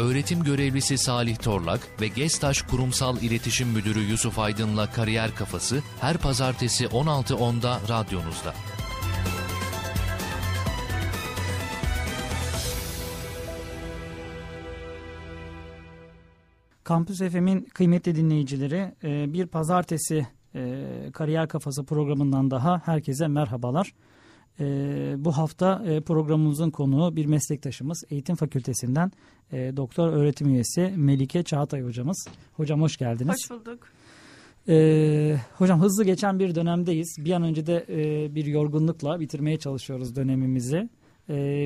öğretim görevlisi Salih Torlak ve GESTAŞ Kurumsal İletişim Müdürü Yusuf Aydın'la Kariyer Kafası her pazartesi 16.10'da radyonuzda. Kampüs FM'in kıymetli dinleyicileri, bir pazartesi Kariyer Kafası programından daha herkese merhabalar. Bu hafta programımızın konuğu bir meslektaşımız, Eğitim Fakültesinden doktor öğretim üyesi Melike Çağatay hocamız. Hocam hoş geldiniz. Hoş bulduk. Hocam hızlı geçen bir dönemdeyiz. Bir an önce de bir yorgunlukla bitirmeye çalışıyoruz dönemimizi.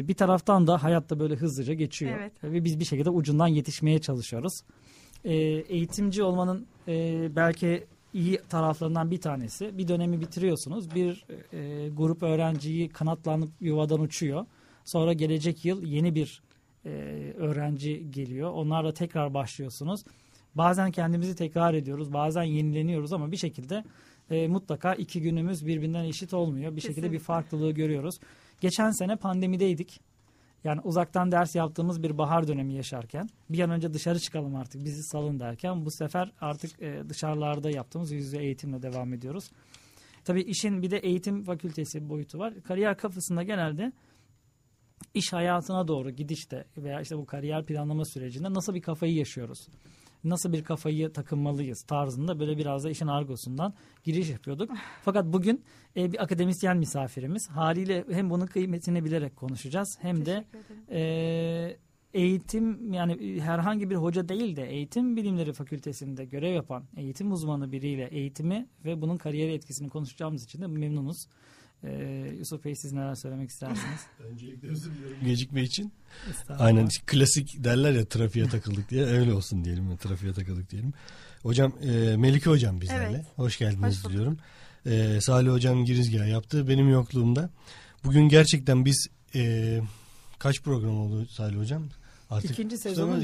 Bir taraftan da hayatta böyle hızlıca geçiyor. Evet. Ve biz bir şekilde ucundan yetişmeye çalışıyoruz. Eğitimci olmanın belki iyi taraflarından bir tanesi, bir dönemi bitiriyorsunuz, bir grup öğrenciyi kanatlanıp yuvadan uçuyor. Sonra gelecek yıl yeni bir öğrenci geliyor. Onlarla tekrar başlıyorsunuz. Bazen kendimizi tekrar ediyoruz, bazen yenileniyoruz ama bir şekilde mutlaka iki günümüz birbirinden eşit olmuyor. Bir Kesinlikle. Şekilde bir farklılığı görüyoruz. Geçen sene pandemideydik. Yani uzaktan ders yaptığımız bir bahar dönemi yaşarken, bir an önce dışarı çıkalım artık bizi salın derken, bu sefer artık dışarılarda yaptığımız yüz yüze eğitimle devam ediyoruz. Tabii işin bir de eğitim fakültesi boyutu var. Kariyer Kafası'nda genelde iş hayatına doğru gidişte veya işte bu kariyer planlama sürecinde nasıl bir kafayı yaşıyoruz, nasıl bir kafayı takınmalıyız tarzında böyle biraz da işin argosundan giriş yapıyorduk. Fakat bugün bir akademisyen misafirimiz, haliyle hem bunun kıymetini bilerek konuşacağız hem de eğitim, yani herhangi bir hoca değil de Eğitim Bilimleri Fakültesi'nde görev yapan eğitim uzmanı biriyle eğitimi ve bunun kariyeri etkisini konuşacağımız için de memnunuz. Yusuf Bey, siz neler söylemek istersiniz? Öncelikle özür diliyorum gecikme için. Aynen, klasik derler ya, trafiğe takıldık diye, öyle olsun diyelim, trafiğe takıldık diyelim. Hocam, Melike hocam bizlerle. Evet. Hoş geldiniz, hoş diliyorum. Salih hocam girizgah yaptı benim yokluğumda. Bugün gerçekten biz kaç program oldu Salih hocam? Artık ikinci sezonun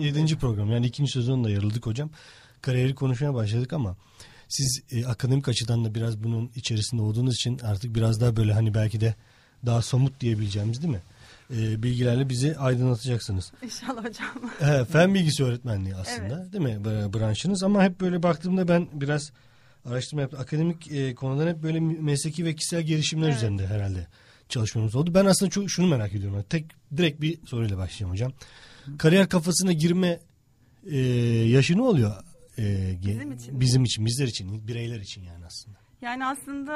7. programı. Yani 2. sezonda yarıldık hocam. Kariyeri konuşmaya başladık ama siz akademik açıdan da biraz bunun içerisinde olduğunuz için artık biraz daha böyle, hani belki de daha somut diyebileceğimiz, değil mi, bilgilerle bizi aydınlatacaksınız. İnşallah hocam. Fen bilgisi öğretmenliği aslında, evet, değil mi branşınız, ama hep böyle baktığımda ben biraz araştırma yaptım. Akademik konudan hep böyle mesleki ve kişisel gelişimler, evet, üzerinde herhalde çalışmamız oldu. Ben aslında şunu merak ediyorum. Direkt bir soruyla başlayayım hocam. Kariyer Kafası'na girme yaşı ne oluyor? Bizim için, bizler için, bireyler için yani aslında. Yani aslında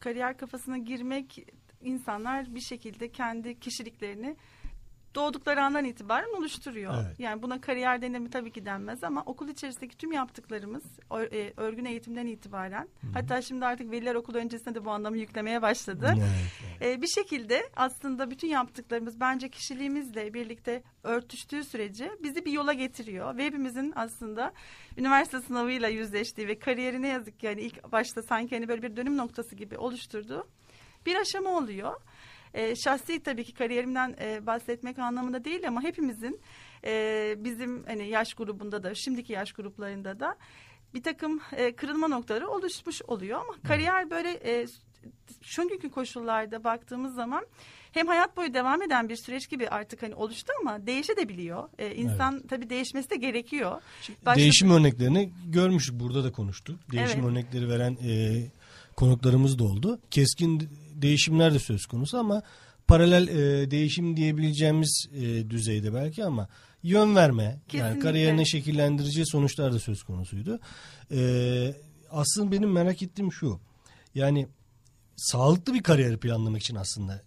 Kariyer Kafası'na girmek, insanlar bir şekilde kendi kişiliklerini doğdukları andan itibaren oluşturuyor. Evet. Yani buna kariyer denemi tabii ki denmez ama okul içerisindeki tüm yaptıklarımız örgün eğitimden itibaren, hı-hı, hatta şimdi artık veliler okulu öncesinde de bu anlamı yüklemeye başladı. Evet, evet. Bir şekilde aslında bütün yaptıklarımız bence kişiliğimizle birlikte örtüştüğü sürece bizi bir yola getiriyor ve hepimizin aslında üniversite sınavıyla yüzleştiği ve kariyeri ne yazık ki yani ilk başta sanki hani böyle bir dönüm noktası gibi oluşturduğu bir aşama oluyor. Şahsi tabii ki kariyerimden bahsetmek anlamında değil ama hepimizin bizim hani yaş grubunda da, şimdiki yaş gruplarında da bir takım kırılma noktaları oluşmuş oluyor. Ama kariyer böyle şu günkü koşullarda baktığımız zaman hem hayat boyu devam eden bir süreç gibi artık hani oluştu ama değişebiliyor. İnsan, evet, tabii değişmesi de gerekiyor. Değişim örneklerini görmüştük, burada da konuştuk. Değişim, evet, örnekleri veren konuklarımız da oldu. Keskin değişimler de söz konusu ama paralel değişim diyebileceğimiz düzeyde belki, ama yön verme, yani kariyerine şekillendirici sonuçlar da söz konusuydu. Aslında benim merak ettiğim şu, yani sağlıklı bir kariyer planlamak için aslında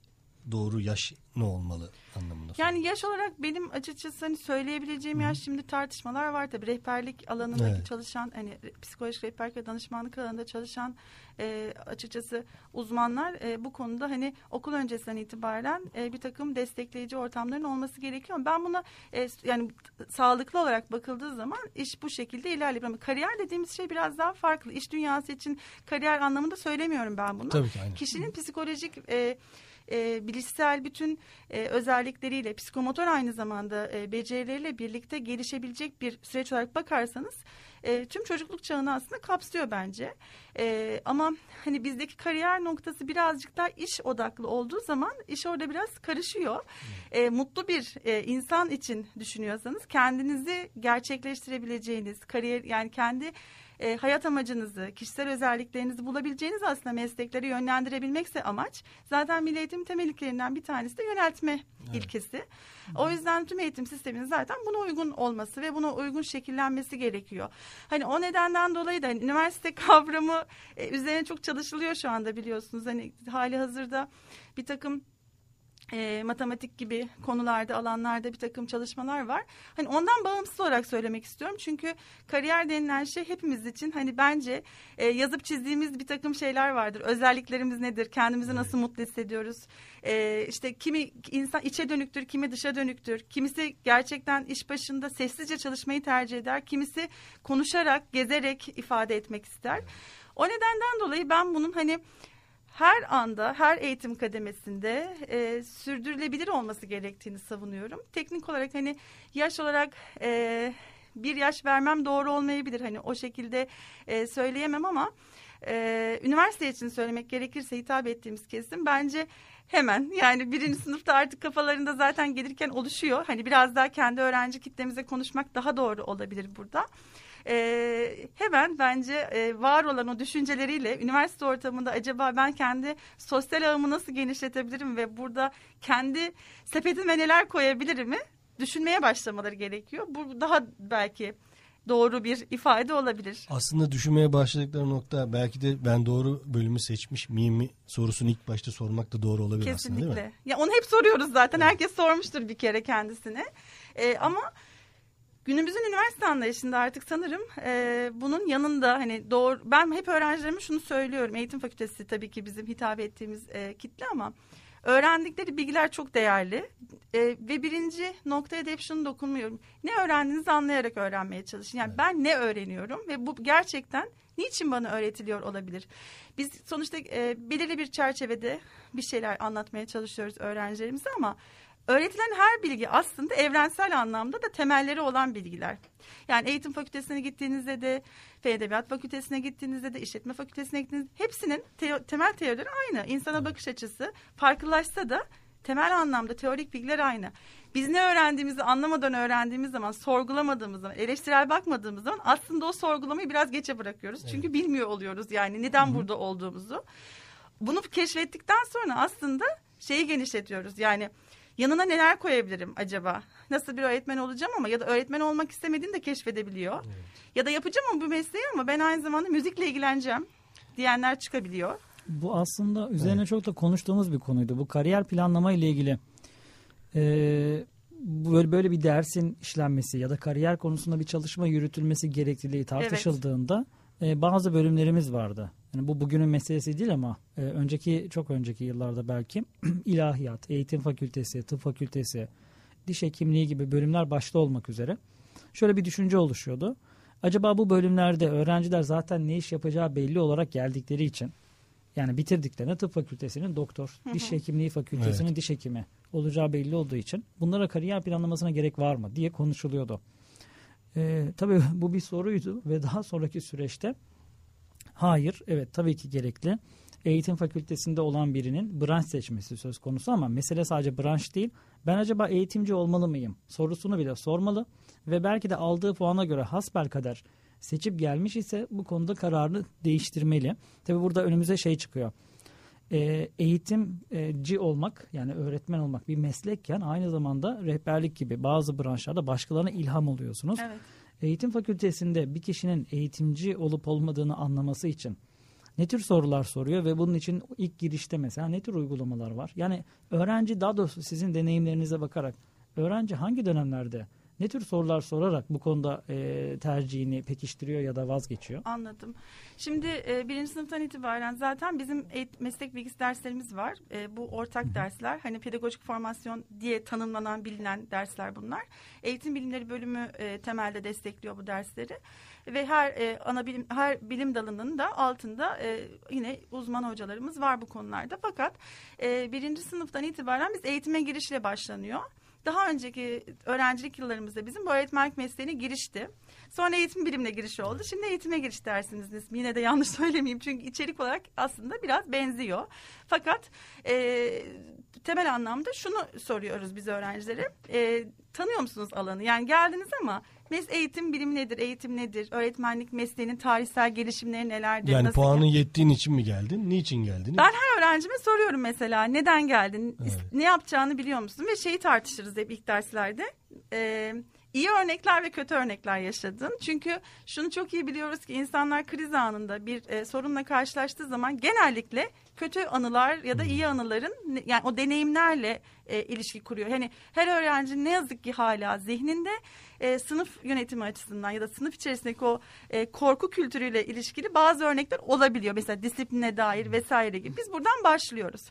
doğru yaş ne olmalı anlamında? Yani yaş olarak benim açıkçası hani söyleyebileceğim, hı-hı, yaş, şimdi tartışmalar var tabii. Rehberlik alanındaki, evet, çalışan, hani psikolojik rehberlik ve danışmanlık alanında çalışan açıkçası uzmanlar bu konuda hani okul öncesinden itibaren bir takım destekleyici ortamların olması gerekiyor. Ben buna yani sağlıklı olarak bakıldığı zaman iş bu şekilde ilerliyor. Ama kariyer dediğimiz şey biraz daha farklı. İş dünyası için kariyer anlamında söylemiyorum ben bunu. Tabii ki, aynen. Kişinin psikolojik bilişsel bütün özellikleriyle, psikomotor aynı zamanda becerileriyle birlikte gelişebilecek bir süreç olarak bakarsanız tüm çocukluk çağını aslında kapsıyor bence. Ama hani bizdeki kariyer noktası birazcık daha iş odaklı olduğu zaman iş orada biraz karışıyor. Mutlu bir insan için düşünüyorsanız kendinizi gerçekleştirebileceğiniz kariyer, yani kendi hayat amacınızı, kişisel özelliklerinizi bulabileceğiniz aslında meslekleri yönlendirebilmekse amaç, zaten Milli Eğitim temel ilkelerinden bir tanesi de yöneltme ilkesi. O yüzden tüm eğitim sisteminin zaten buna uygun olması ve buna uygun şekillenmesi gerekiyor. Hani o nedenden dolayı da hani üniversite kavramı üzerine çok çalışılıyor şu anda, biliyorsunuz. Hani hali hazırda bir takım matematik gibi konularda, alanlarda bir takım çalışmalar var. Hani ondan bağımsız olarak söylemek istiyorum. Çünkü kariyer denilen şey hepimiz için hani bence yazıp çizdiğimiz bir takım şeyler vardır. Özelliklerimiz nedir? Kendimizi nasıl mutlu hissediyoruz? İşte kimi insan içe dönüktür, kimi dışa dönüktür. Kimisi gerçekten iş başında sessizce çalışmayı tercih eder. Kimisi konuşarak, gezerek ifade etmek ister. O nedenden dolayı ben bunun hani her anda, her eğitim kademesinde sürdürülebilir olması gerektiğini savunuyorum. Teknik olarak hani yaş olarak bir yaş vermem doğru olmayabilir. Hani o şekilde söyleyemem ama üniversite için söylemek gerekirse hitap ettiğimiz kesim bence hemen, yani birinci sınıfta artık kafalarında zaten gelirken oluşuyor. Hani biraz daha kendi öğrenci kitlemize konuşmak daha doğru olabilir burada. Hemen bence var olan o düşünceleriyle üniversite ortamında acaba ben kendi sosyal ağımı nasıl genişletebilirim ve burada kendi sepetime neler koyabilirim mi düşünmeye başlamaları gerekiyor. Bu daha belki doğru bir ifade olabilir. Aslında düşünmeye başladıkları nokta, belki de ben doğru bölümü seçmiş miyim sorusunu ilk başta sormak da doğru olabilir. Kesinlikle. Aslında değil mi? Ya onu hep soruyoruz zaten. Evet. Herkes sormuştur bir kere kendisine. Ama günümüzün üniversite anlayışında artık sanırım bunun yanında hani doğru, ben hep öğrencilerime şunu söylüyorum. Eğitim fakültesi tabii ki bizim hitap ettiğimiz kitle ama öğrendikleri bilgiler çok değerli ve birinci noktaya da hep şunu dokunmuyorum. Ne öğrendiğinizi anlayarak öğrenmeye çalışın. Yani ben ne öğreniyorum ve bu gerçekten niçin bana öğretiliyor olabilir? Biz sonuçta belirli bir çerçevede bir şeyler anlatmaya çalışıyoruz öğrencilerimize ama öğretilen her bilgi aslında evrensel anlamda da temelleri olan bilgiler. Yani eğitim fakültesine gittiğinizde de, Fen Edebiyat Fakültesine gittiğinizde de, işletme fakültesine gittiğinizde hepsinin temel teorileri aynı. İnsana bakış açısı farklılaşsa da temel anlamda teorik bilgiler aynı. Biz ne öğrendiğimizi anlamadan öğrendiğimiz zaman, sorgulamadığımız zaman, eleştirel bakmadığımız zaman aslında o sorgulamayı biraz geçe bırakıyoruz. Evet. Çünkü bilmiyor oluyoruz yani neden burada olduğumuzu. Bunu keşfettikten sonra aslında şeyi genişletiyoruz yani. Yanına neler koyabilirim acaba? Nasıl bir öğretmen olacağım ama, ya da öğretmen olmak istemediğini de keşfedebiliyor. Evet. Ya da yapacağım ama bu mesleği ama ben aynı zamanda müzikle ilgileneceğim diyenler çıkabiliyor. Bu aslında üzerine çok da konuştuğumuz bir konuydu. Bu kariyer planlama ile ilgili böyle bir dersin işlenmesi ya da kariyer konusunda bir çalışma yürütülmesi gerekliliği tartışıldığında bazı bölümlerimiz vardı. Yani bu bugünün meselesi değil ama çok önceki yıllarda belki ilahiyat, eğitim fakültesi, tıp fakültesi, diş hekimliği gibi bölümler başta olmak üzere şöyle bir düşünce oluşuyordu. Acaba bu bölümlerde öğrenciler zaten ne iş yapacağı belli olarak geldikleri için, yani bitirdiklerinde tıp fakültesinin doktor, diş hekimliği fakültesinin diş hekimi olacağı belli olduğu için bunlara kariyer planlamasına gerek var mı diye konuşuluyordu. Tabii bu bir soruydu ve daha sonraki süreçte hayır, evet tabii ki gerekli. Eğitim fakültesinde olan birinin branş seçmesi söz konusu ama mesele sadece branş değil. Ben acaba eğitimci olmalı mıyım sorusunu bile sormalı ve belki de aldığı puana göre hasbelkader seçip gelmiş ise bu konuda kararını değiştirmeli. Tabii burada önümüze şey çıkıyor. Eğitimci olmak, yani öğretmen olmak bir meslekken aynı zamanda rehberlik gibi bazı branşlarda başkalarına ilham oluyorsunuz. Evet. Eğitim fakültesinde bir kişinin eğitimci olup olmadığını anlaması için ne tür sorular soruyor ve bunun için ilk girişte mesela ne tür uygulamalar var? Yani öğrenci, daha doğrusu sizin deneyimlerinize bakarak öğrenci hangi dönemlerde ne tür sorular sorarak bu konuda tercihini pekiştiriyor ya da vazgeçiyor? Anladım. Şimdi birinci sınıftan itibaren zaten bizim meslek bilgisi derslerimiz var. Bu ortak dersler, hani pedagojik formasyon diye tanımlanan, bilinen dersler bunlar. Eğitim Bilimleri bölümü temelde destekliyor bu dersleri ve her bilim dalının da altında yine uzman hocalarımız var bu konularda. Fakat birinci sınıftan itibaren biz eğitime girişle başlanıyor. Daha önceki öğrencilik yıllarımızda bizim bu öğretmenlik mesleğine girişti. Sonra eğitim bilimine giriş oldu. Şimdi eğitime giriş dersiniz ismi. Yine de yanlış söylemeyeyim çünkü içerik olarak aslında biraz benziyor. Fakat temel anlamda şunu soruyoruz biz öğrencilere. Tanıyor musunuz alanı? Yani geldiniz ama eğitim bilim nedir, eğitim nedir, öğretmenlik mesleğinin tarihsel gelişimleri nelerdir? Yani puanın yettiğin için mi geldin, niçin geldin? Ben her öğrencime soruyorum mesela, neden geldin, evet, ne yapacağını biliyor musun? Ve şeyi tartışırız hep ilk derslerde. İyi örnekler ve kötü örnekler yaşadın. Çünkü şunu çok iyi biliyoruz ki insanlar kriz anında bir sorunla karşılaştığı zaman genellikle kötü anılar ya da iyi anıların, yani o deneyimlerle ilişki kuruyor. Hani her öğrenci ne yazık ki hala zihninde sınıf yönetimi açısından ya da sınıf içerisindeki o korku kültürüyle ilişkili bazı örnekler olabiliyor. Mesela disipline dair vesaire gibi. Biz buradan başlıyoruz.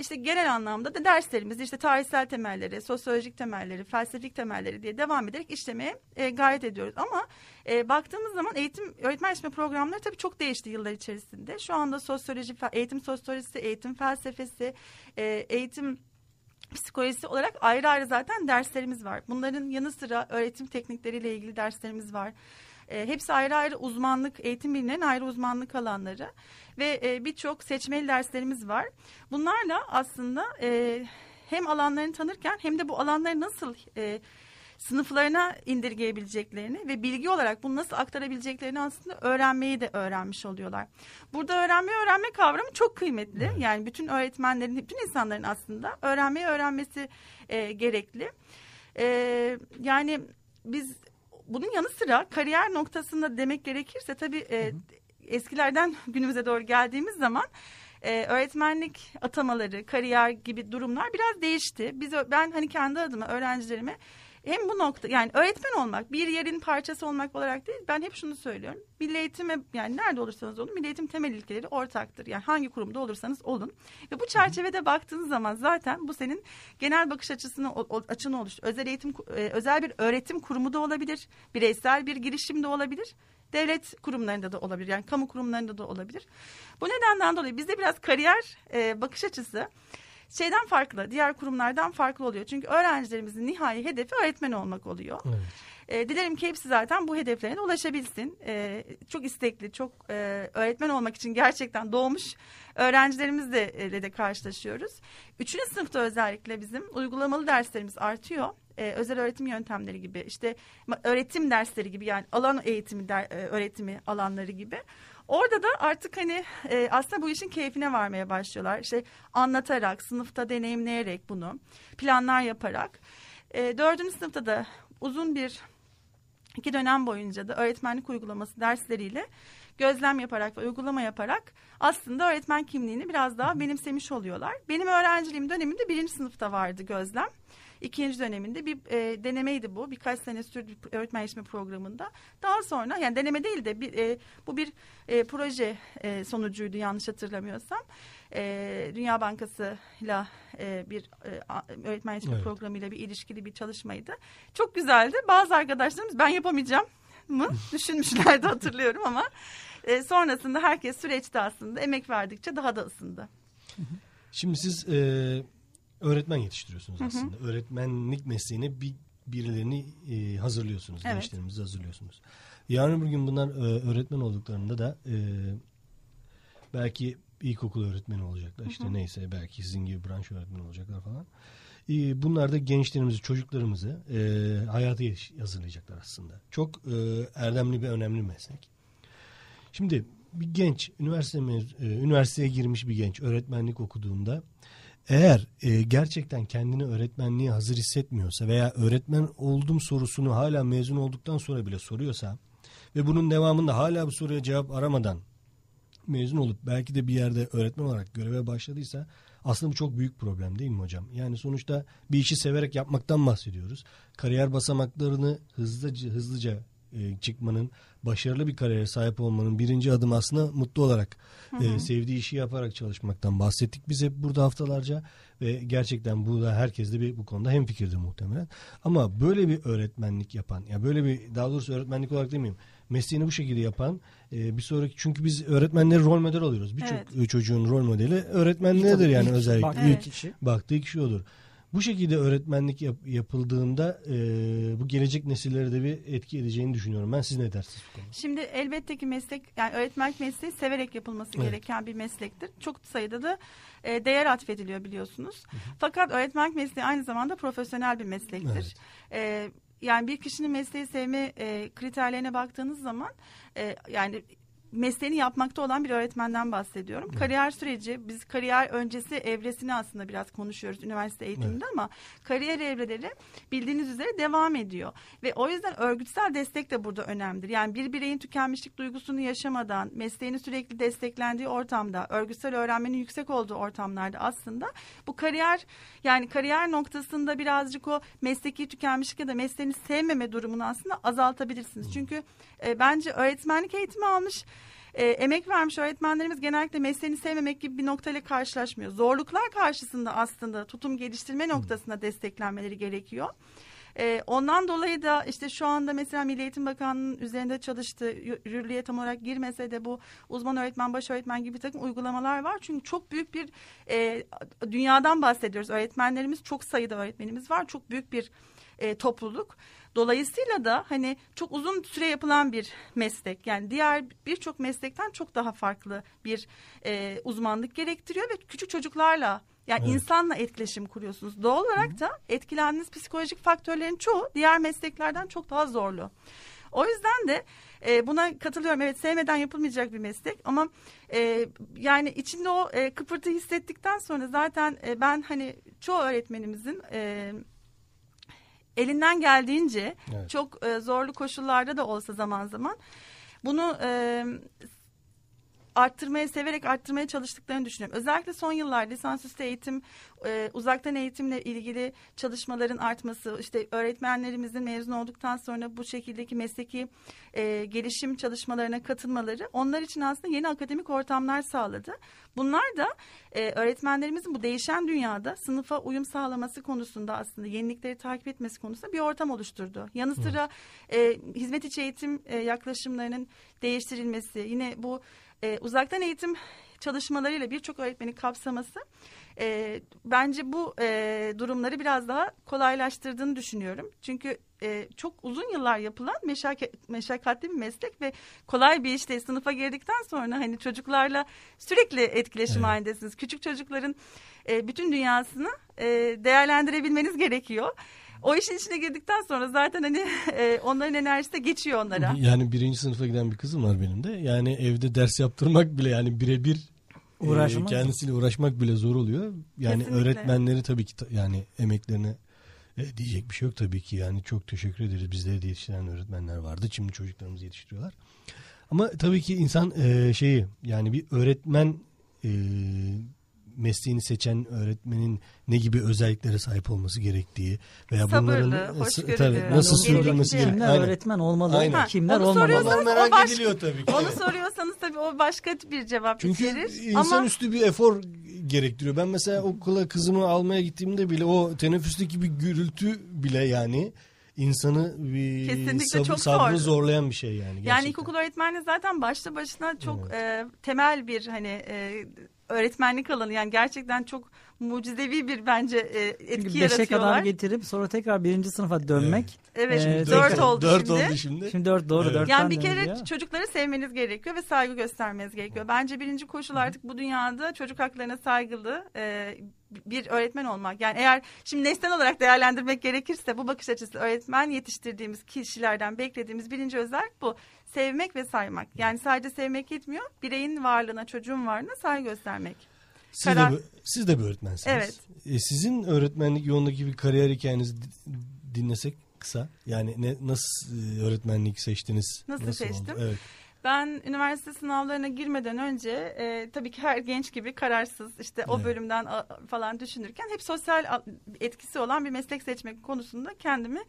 İşte genel anlamda da derslerimiz işte tarihsel temelleri, sosyolojik temelleri, felsefik temelleri diye devam ederek işlemeye gayret ediyoruz. Ama baktığımız zaman öğretmen yetiştirme programları tabii çok değişti yıllar içerisinde. Şu anda sosyoloji, eğitim sosyolojisi, eğitim felsefesi, eğitim psikolojisi olarak ayrı ayrı zaten derslerimiz var. Bunların yanı sıra öğretim teknikleriyle ilgili derslerimiz var. Hepsi ayrı ayrı uzmanlık, eğitim bilimlerinin ayrı uzmanlık alanları ve birçok seçmeli derslerimiz var. Bunlarla aslında hem alanlarını tanırken hem de bu alanları nasıl sınıflarına indirgeyebileceklerini ve bilgi olarak bunu nasıl aktarabileceklerini aslında öğrenmeyi de öğrenmiş oluyorlar. Burada öğrenme kavramı çok kıymetli. Yani bütün öğretmenlerin, bütün insanların aslında öğrenmeyi öğrenmesi gerekli. Yani biz bunun yanı sıra kariyer noktasında demek gerekirse tabii eskilerden günümüze doğru geldiğimiz zaman öğretmenlik atamaları, kariyer gibi durumlar biraz değişti. Ben hani kendi adıma öğrencilerime hem bu nokta, yani öğretmen olmak, bir yerin parçası olmak olarak değil, ben hep şunu söylüyorum. Milli eğitime, yani nerede olursanız olun, milli eğitim temel ilkeleri ortaktır. Yani hangi kurumda olursanız olun. Ve bu çerçevede baktığınız zaman zaten bu senin genel bakış açını oluşturur. Özel bir öğretim kurumu da olabilir, bireysel bir girişim de olabilir, devlet kurumlarında da olabilir, yani kamu kurumlarında da olabilir. Bu nedenden dolayı bizde biraz kariyer bakış açısı şeyden farklı, diğer kurumlardan farklı oluyor. Çünkü öğrencilerimizin nihai hedefi öğretmen olmak oluyor. Evet. Dilerim ki hepsi zaten bu hedeflerine ulaşabilsin. Çok istekli, çok öğretmen olmak için gerçekten doğmuş öğrencilerimizle de karşılaşıyoruz. Üçüncü sınıfta özellikle bizim uygulamalı derslerimiz artıyor. Özel öğretim yöntemleri gibi, işte öğretim dersleri gibi, yani alan eğitimi, öğretimi alanları gibi. Orada da artık hani aslında bu işin keyfine varmaya başlıyorlar. İşte anlatarak, sınıfta deneyimleyerek bunu, planlar yaparak. Dördüncü sınıfta da uzun bir 2 dönem boyunca da öğretmenlik uygulaması dersleriyle gözlem yaparak ve uygulama yaparak aslında öğretmen kimliğini biraz daha benimsemiş oluyorlar. Benim öğrenciliğim döneminde 1. sınıfta vardı gözlem. 2. döneminde bir denemeydi bu. Birkaç sene sürdü öğretmen yetiştirme programında. Daha sonra, yani deneme değil de bu bir proje sonucuydu yanlış hatırlamıyorsam. Dünya Bankası'yla bir öğretmen yetiştirme programıyla bir ilişkili bir çalışmaydı. Çok güzeldi. Bazı arkadaşlarımız ben yapamayacağım mı düşünmüşlerdi hatırlıyorum ama sonrasında herkes süreçte aslında emek verdikçe daha da ısındı. Şimdi siz öğretmen yetiştiriyorsunuz aslında. Hı hı. Öğretmenlik mesleğine birilerini hazırlıyorsunuz. Evet. Gençlerimizi hazırlıyorsunuz. Yarın bir gün bunlar öğretmen olduklarında da belki ilkokul öğretmeni olacaklar. Hı hı. İşte neyse, belki sizin gibi branş öğretmeni olacaklar falan. Bunlar da gençlerimizi, çocuklarımızı hayata hazırlayacaklar aslında. Çok erdemli bir, önemli meslek. Şimdi bir genç, üniversiteye girmiş bir genç öğretmenlik okuduğunda, eğer gerçekten kendini öğretmenliğe hazır hissetmiyorsa veya öğretmen oldum sorusunu hala mezun olduktan sonra bile soruyorsa ve bunun devamında hala bu soruya cevap aramadan mezun olup belki de bir yerde öğretmen olarak göreve başladıysa, Aslında bu çok büyük problem değil mi hocam? Yani sonuçta bir işi severek yapmaktan bahsediyoruz. Kariyer basamaklarını hızlıca çıkmanın, başarılı bir kariyere sahip olmanın birinci adımı aslında mutlu olarak, sevdiği işi yaparak çalışmaktan bahsettik. Biz hep burada haftalarca ve gerçekten burada herkes de bu konuda hemfikirdir muhtemelen. Ama böyle bir öğretmenlik yapan, ya böyle bir, daha doğrusu öğretmenlik olarak demeyeyim, mesleğini bu şekilde yapan bir sonraki, çünkü biz öğretmenleri rol model alıyoruz. Birçok çocuğun rol modeli öğretmenleridir yani, özellikle baktığı kişi odur. Bu şekilde öğretmenlik yapıldığında bu gelecek nesillere de bir etki edeceğini düşünüyorum. Ben, siz ne dersiniz? Şimdi elbette ki meslek, yani öğretmenlik mesleği severek yapılması gereken bir meslektir. Çok sayıda da değer atfediliyor, biliyorsunuz. Fakat öğretmenlik mesleği aynı zamanda profesyonel bir meslektir. Evet. Yani bir kişinin mesleği sevme kriterlerine baktığınız zaman yani mesleğini yapmakta olan bir öğretmenden bahsediyorum. Evet. Kariyer süreci, biz kariyer öncesi evresini aslında biraz konuşuyoruz üniversite eğitiminde, ama kariyer evreleri bildiğiniz üzere devam ediyor. Ve o yüzden örgütsel destek de burada önemlidir. Yani bir bireyin tükenmişlik duygusunu yaşamadan, mesleğini sürekli desteklendiği ortamda, örgütsel öğrenmenin yüksek olduğu ortamlarda aslında bu kariyer, yani kariyer noktasında birazcık o mesleki tükenmişlik ya da mesleğini sevmeme durumunu aslında azaltabilirsiniz. Evet. Çünkü bence öğretmenlik eğitimi almış, emek vermiş öğretmenlerimiz genellikle mesleğini sevmemek gibi bir noktayla karşılaşmıyor. Zorluklar karşısında aslında tutum geliştirme noktasında desteklenmeleri gerekiyor. Ondan dolayı da işte şu anda mesela Milli Eğitim Bakanlığı'nın üzerinde çalıştığı, yürürlüğe tam olarak girmese de bu uzman öğretmen, baş öğretmen gibi bir takım uygulamalar var. Çünkü çok büyük bir dünyadan bahsediyoruz. Öğretmenlerimiz, çok sayıda öğretmenimiz var. Çok büyük bir topluluk. Dolayısıyla da hani çok uzun süre yapılan bir meslek, yani diğer birçok meslekten çok daha farklı bir uzmanlık gerektiriyor ve küçük çocuklarla, yani insanla etkileşim kuruyorsunuz. Doğal olarak da etkilendiğiniz psikolojik faktörlerin çoğu diğer mesleklerden çok daha zorlu. O yüzden de buna katılıyorum. Evet, sevmeden yapılmayacak bir meslek, ama yani içinde o kıpırtı hissettikten sonra zaten ben hani çoğu öğretmenimizin elinden geldiğince çok zorlu koşullarda da olsa zaman zaman bunu arttırmaya, severek arttırmaya çalıştıklarını düşünüyorum. Özellikle son yıllarda lisansüstü eğitim, uzaktan eğitimle ilgili çalışmaların artması, işte öğretmenlerimizin mezun olduktan sonra bu şekildeki mesleki gelişim çalışmalarına katılmaları onlar için aslında yeni akademik ortamlar sağladı. Bunlar da öğretmenlerimizin bu değişen dünyada sınıfa uyum sağlaması konusunda, aslında yenilikleri takip etmesi konusunda bir ortam oluşturdu. Yanı sıra hizmet içi eğitim yaklaşımlarının değiştirilmesi, yine bu uzaktan eğitim çalışmalarıyla birçok öğretmenin kapsaması bence bu durumları biraz daha kolaylaştırdığını düşünüyorum. Çünkü çok uzun yıllar yapılan meşakkatli bir meslek ve kolay bir iş değil. Sınıfa girdikten sonra hani çocuklarla sürekli etkileşim halindesiniz. Küçük çocukların bütün dünyasını değerlendirebilmeniz gerekiyor. O işin içine girdikten sonra zaten hani onların enerjisi de geçiyor onlara. Yani birinci sınıfa giden bir kızım var benim de. Yani evde ders yaptırmak bile, yani birebir kendisiyle uğraşmak bile zor oluyor. Yani öğretmenleri tabii ki yani emeklerine diyecek bir şey yok tabii ki. Yani çok teşekkür ederiz. Bizleri de yetiştiren öğretmenler vardı. Şimdi çocuklarımızı yetiştiriyorlar. Ama tabii ki insan yani bir öğretmen mesleğini seçen öğretmenin ne gibi özelliklere sahip olması gerektiği veya sabırlı, bunların nasıl sürdürülmesi gerektiği. Kimler öğretmen olmalı, kimler olmamalı. Onu merak ediliyor tabii ki. Onu soruyorsanız tabii o başka bir cevap verir. Çünkü insanüstü bir efor gerektiriyor. Ben mesela okula kızımı almaya gittiğimde bile o teneffüsteki bir gürültü bile yani insanı sabrı zorlayan bir şey yani. Gerçekten. Yani ilkokul öğretmenliği zaten başlı başına çok temel bir hani öğretmenlik alanı, yani gerçekten çok mucizevi bir bence etki yaratıyorlar. 5'e kadar getirip sonra tekrar birinci sınıfa dönmek. Evet, şimdi 4 oldu şimdi. 4 oldu şimdi. Şimdi 4 doğru. Evet. 4 yani bir kere çocukları sevmeniz gerekiyor ve saygı göstermeniz gerekiyor. Bence birinci koşul artık bu dünyada çocuk haklarına saygılı bir öğretmen olmak. Yani eğer şimdi nesnel olarak değerlendirmek gerekirse bu bakış açısı öğretmen yetiştirdiğimiz kişilerden beklediğimiz birinci özellik bu. Sevmek ve saymak. Yani sadece sevmek yetmiyor. Bireyin varlığına, çocuğun varlığına saygı göstermek. Siz de bir öğretmensiniz. Evet. Sizin öğretmenlik yolundaki bir kariyer hikayenizi dinlesek kısa. Yani nasıl öğretmenlik seçtiniz? Nasıl seçtim? Evet. Ben üniversite sınavlarına girmeden önce tabii ki her genç gibi kararsız işte o bölümden falan düşünürken hep sosyal etkisi olan bir meslek seçmek konusunda kendimi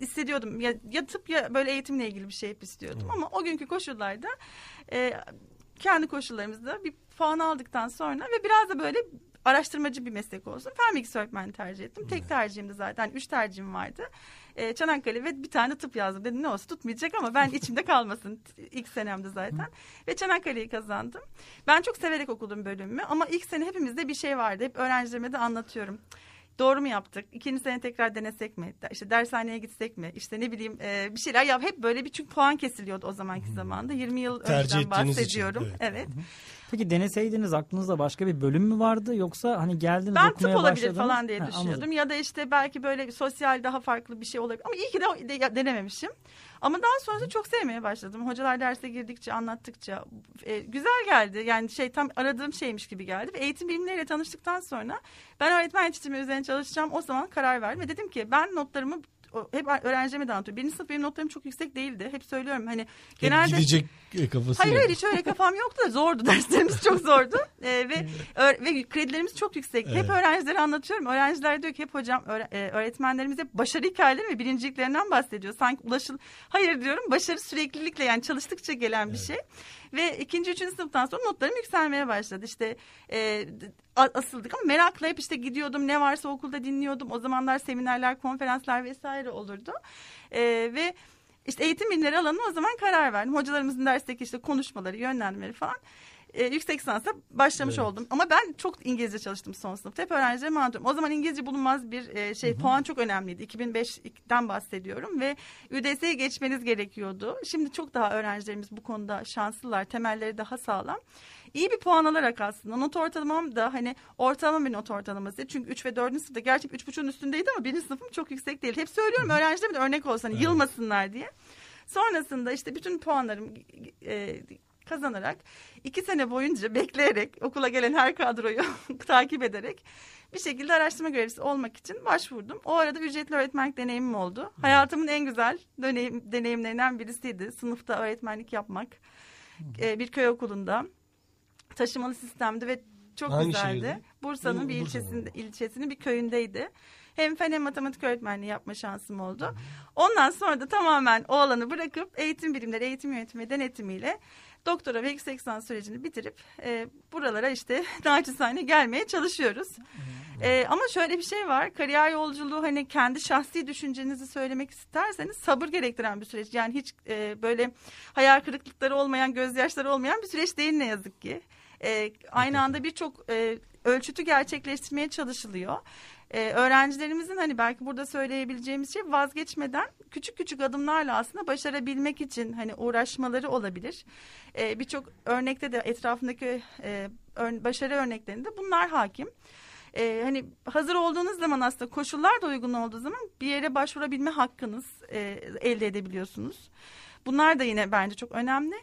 istiyordum. Ya tıp ya böyle eğitimle ilgili bir şey hep istiyordum. Ama o günkü koşullarda kendi koşullarımızda bir puan aldıktan sonra ve biraz da böyle araştırmacı bir meslek olsun. Fen bilgisi öğretmenliği tercih ettim. Tek tercihimdi zaten. 3 tercihim vardı. Çanakkale ve bir tane tıp yazdım. Dedim ne olsun tutmayacak ama ben içimde kalmasın. İlk senemde zaten. Ve Çanakkale'yi kazandım. Ben çok severek okudum bölümümü. Ama ilk sene hepimizde bir şey vardı. Hep öğrencilerime de anlatıyorum. Doğru mu yaptık? 2. sene tekrar denesek mi? İşte dershaneye gitsek mi? İşte ne bileyim bir şeyler yap. Hep böyle bir çünkü puan kesiliyordu o zamanki zamanda. 20 yıl önceden bahsediyorum. Için, evet. Peki deneseydiniz aklınızda başka bir bölüm mü vardı? Yoksa hani geldiniz ben okumaya başladınız. Ben tıp olabilir falan diye düşünüyordum. Anladım. Ya da işte belki böyle sosyal daha farklı bir şey olabilir. Ama iyi ki de denememişim. Ama daha sonrasında çok sevmeye başladım. Hocalar derse girdikçe, anlattıkça güzel geldi. Yani tam aradığım şeymiş gibi geldi. Ve eğitim bilimleriyle tanıştıktan sonra ben öğretmen yetiştirme üzerine çalışacağım. O zaman karar verdim ve dedim ki ben notlarımı hep öğrencime de anlatıyorum. 1. sınıf benim notlarım çok yüksek değildi. Hep söylüyorum hani genelde... Hep gidecek kafası. Hayır hiç öyle kafam yoktu da zordu. Derslerimiz çok zordu. Ve kredilerimiz çok yüksekti. Evet. Hep öğrencilere anlatıyorum. Öğrenciler diyor ki hep hocam öğretmenlerimiz hep başarı hikayeleri ve birinciliklerinden bahsediyor. Sanki Hayır diyorum başarı süreklilikle yani çalıştıkça gelen bir şey. Ve 2. 3. sınıftan sonra notlarım yükselmeye başladı. İşte asıldık ama merakla hep işte gidiyordum. Ne varsa okulda dinliyordum. O zamanlar seminerler, konferanslar vesaire olurdu. Ve işte eğitim bilimleri alanına o zaman karar verdim. Hocalarımızın dersteki işte konuşmaları, yönlendirmeleri falan. Yüksek lisansa başlamış oldum. Ama ben çok İngilizce çalıştım son sınıfta. Hep öğrencilerime anlatıyorum. O zaman İngilizce bulunmaz bir puan çok önemliydi. 2005'ten bahsediyorum ve ÜDS'ye geçmeniz gerekiyordu. Şimdi çok daha öğrencilerimiz bu konuda şanslılar. Temelleri daha sağlam. İyi bir puan alarak aslında not ortalamam da hani ortalama bir not ortalaması. Çünkü 3 ve 4. sınıfta gerçekten 3.5'un üstündeydi ama 1. sınıfım çok yüksek değil. Hep söylüyorum öğrencilerime de örnek olsun hani yılmasınlar diye. Sonrasında işte bütün puanlarım kazanarak 2 sene boyunca bekleyerek okula gelen her kadroyu takip ederek bir şekilde araştırma görevlisi olmak için başvurdum. O arada ücretli öğretmenlik deneyimim oldu. Evet. Hayatımın en güzel deneyimlerinden birisiydi. Sınıfta öğretmenlik yapmak bir köy okulunda taşımalı sistemdi ve çok güzeldi. Şehirde? Bursa'nın bir ilçesinin bir köyündeydi. Hem fen hem matematik öğretmenliği yapma şansım oldu. Ondan sonra da tamamen o alanı bırakıp eğitim bilimleri, eğitim yönetimi ve denetimiyle doktora ve yüksek lisans sürecini bitirip buralara işte naçizane gelmeye çalışıyoruz. Ama şöyle bir şey var. Kariyer yolculuğu hani kendi şahsi düşüncenizi söylemek isterseniz sabır gerektiren bir süreç. Yani hiç böyle hayal kırıklıkları olmayan, gözyaşları olmayan bir süreç değil ne yazık ki. Aynı anda birçok ölçütü gerçekleştirmeye çalışılıyor. Öğrencilerimizin hani belki burada söyleyebileceğimiz şey vazgeçmeden küçük küçük adımlarla aslında başarabilmek için hani uğraşmaları olabilir. Birçok örnekte de etrafındaki başarı örneklerinde bunlar hakim. Hani hazır olduğunuz zaman aslında koşullar da uygun olduğu zaman bir yere başvurabilme hakkınız elde edebiliyorsunuz. Bunlar da yine bence çok önemli.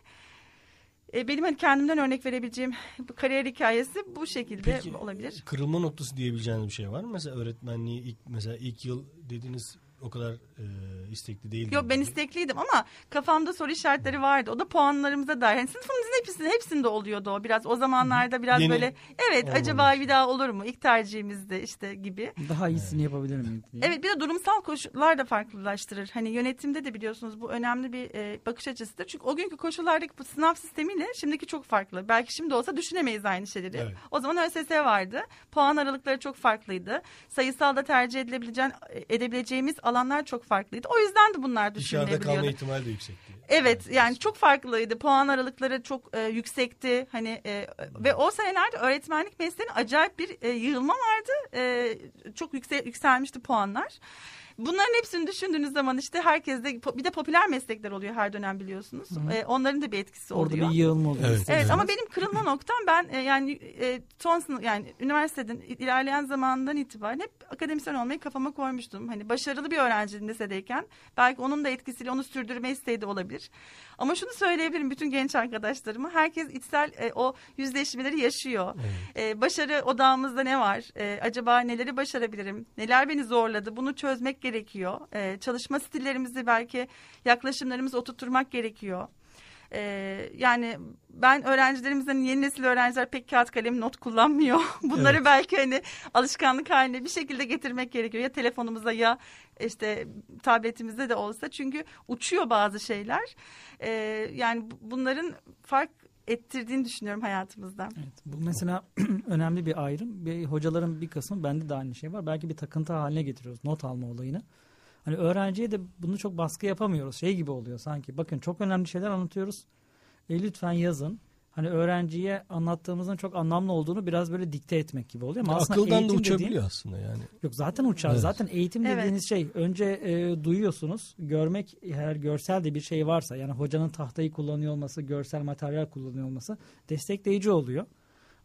Benim hani kendimden örnek verebileceğim kariyer hikayesi bu şekilde peki, olabilir. Kırılma noktası diyebileceğiniz bir şey var mı? Mesela öğretmenliği ilk yıl dediğiniz o kadar istekli değildi. Yok ben istekliydim ama kafamda soru işaretleri vardı. O da puanlarımıza dair. Yani sınıfımızın hepsinde oluyordu o biraz. O zamanlarda biraz yeni, böyle acaba bir daha olur mu? İlk tercihimizde işte gibi. Daha iyisini yapabilir miyim? Evet bir de durumsal koşullar da farklılaştırır. Hani yönetimde de biliyorsunuz bu önemli bir bakış açısıdır. Çünkü o günkü koşullardaki bu sınav sistemiyle şimdiki çok farklı. Belki şimdi olsa düşünemeyiz aynı şeyleri. Evet. O zaman ÖSS vardı. Puan aralıkları çok farklıydı. Sayısalda tercih edebileceğimiz alanlar çok farklıydı. O yüzden de bunlar düşünülebiliyordu. Dışarıda kalma ihtimali de yüksekti. Evet yani çok farklıydı. Puan aralıkları çok yüksekti. Hani ve o senelerde öğretmenlik mesleğinin acayip bir yığılma vardı. Çok yükselmişti puanlar. Bunların hepsini düşündüğünüz zaman işte herkes de bir de popüler meslekler oluyor her dönem biliyorsunuz. Onların da bir etkisi oluyor. Orada bir yığılma oluyor. Evet ama benim kırılma noktam ben son sınıf yani üniversiteden ilerleyen zamandan itibaren hep akademisyen olmayı kafama koymuştum. Hani başarılı bir öğrenci lisedeyken belki onun da etkisiyle onu sürdürme isteği de olabilir. Ama şunu söyleyebilirim bütün genç arkadaşlarıma. Herkes içsel o yüzleşmeleri yaşıyor. Evet. Başarı odağımızda ne var? Acaba neleri başarabilirim? Neler beni zorladı? Bunu çözmek gerekiyor. Çalışma stillerimizi belki yaklaşımlarımızı oturtturmak gerekiyor. Yani ben öğrencilerimizden, yeni nesil öğrenciler pek kağıt kalem not kullanmıyor. Bunları evet, belki hani alışkanlık haline bir şekilde getirmek gerekiyor. Ya telefonumuza ya işte tabletimizde de olsa. Çünkü uçuyor bazı şeyler. Yani bunların fark ettirdiğini düşünüyorum hayatımızda. Evet, bu mesela önemli bir ayrım. Bir hocaların bir kısmı, bende de aynı şey var. Belki bir takıntı haline getiriyoruz not alma olayını. Hani öğrenciye de bunu çok baskı yapamıyoruz. Şey gibi oluyor sanki. Bakın çok önemli şeyler anlatıyoruz. Lütfen yazın. Hani öğrenciye anlattığımızın çok anlamlı olduğunu biraz böyle dikte etmek gibi oluyor. Ama aslında akıldan da uçabiliyor dediğin, aslında yani. Yok zaten uçar. Evet. Zaten eğitim dediğiniz şey önce duyuyorsunuz. Görmek, eğer görsel de bir şey varsa, yani hocanın tahtayı kullanıyor olması, görsel materyal kullanıyor olması destekleyici oluyor.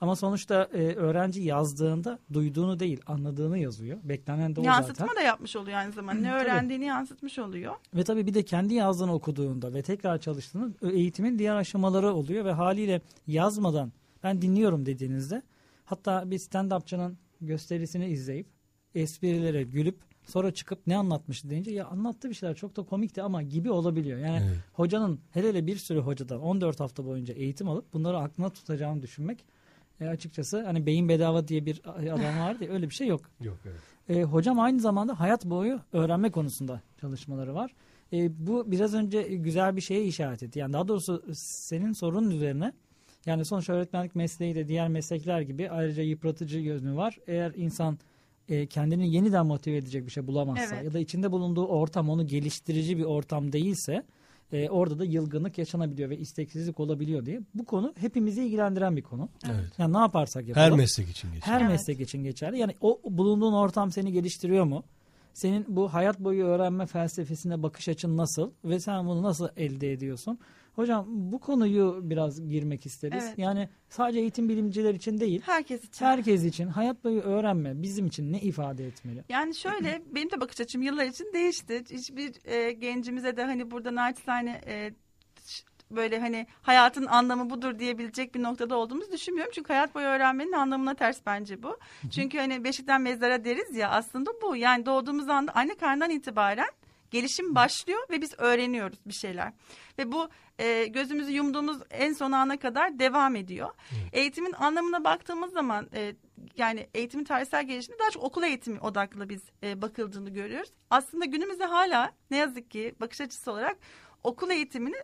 Ama sonuçta öğrenci yazdığında duyduğunu değil, anladığını yazıyor. Beklenen de o yansıtma zaten. Yansıtma da yapmış oluyor aynı zamanda. Ne öğrendiğini yansıtmış oluyor. Ve tabii bir de kendi yazdığını okuduğunda ve tekrar çalıştığında eğitimin diğer aşamaları oluyor. Ve haliyle yazmadan ben dinliyorum dediğinizde, hatta bir stand-upçının gösterisini izleyip esprilere gülüp sonra çıkıp ne anlatmıştı deyince, ya anlattı bir şeyler çok da komikti ama gibi olabiliyor. Yani evet, hocanın, hele bir sürü hocadan 14 hafta boyunca eğitim alıp bunları aklına tutacağını düşünmek. Açıkçası hani beyin bedava diye bir adam vardı ya, öyle bir şey yok. Yok evet. Hocam aynı zamanda hayat boyu öğrenme konusunda çalışmaları var. Bu biraz önce güzel bir şeye işaret etti. Yani daha doğrusu senin sorunun üzerine, yani sonuçta öğretmenlik mesleği de diğer meslekler gibi ayrıca yıpratıcı yönü var. Eğer insan kendini yeniden motive edecek bir şey bulamazsa, evet, ya da içinde bulunduğu ortam onu geliştirici bir ortam değilse, orada da yılgınlık yaşanabiliyor ve isteksizlik olabiliyor diye. Bu konu hepimizi ilgilendiren bir konu. Evet. Yani ne yaparsak yapalım. Her meslek için geçerli. Her evet, meslek için geçerli. Yani o bulunduğun ortam seni geliştiriyor mu? Senin bu hayat boyu öğrenme felsefesine bakış açın nasıl? Ve sen bunu nasıl elde ediyorsun? Hocam bu konuyu biraz girmek isteriz. Evet. Yani sadece eğitim bilimciler için değil. Herkes için. Herkes için. Hayat boyu öğrenme bizim için ne ifade etmeli? Yani şöyle, benim de bakış açım yıllar için değişti. Hiçbir gencimize de hani burada naçizane böyle hani hayatın anlamı budur diyebilecek bir noktada olduğumuzu düşünmüyorum. Çünkü hayat boyu öğrenmenin anlamına ters bence bu. Çünkü hani beşikten mezara deriz ya, aslında bu. Yani doğduğumuz anda anne karnından itibaren gelişim başlıyor ve biz öğreniyoruz bir şeyler. Ve bu gözümüzü yumduğumuz en son ana kadar devam ediyor. Evet. Eğitimin anlamına baktığımız zaman yani eğitimin tarihsel gelişimde daha çok okul eğitimi odaklı biz bakıldığını görüyoruz. Aslında günümüzde hala ne yazık ki bakış açısı olarak okul eğitimini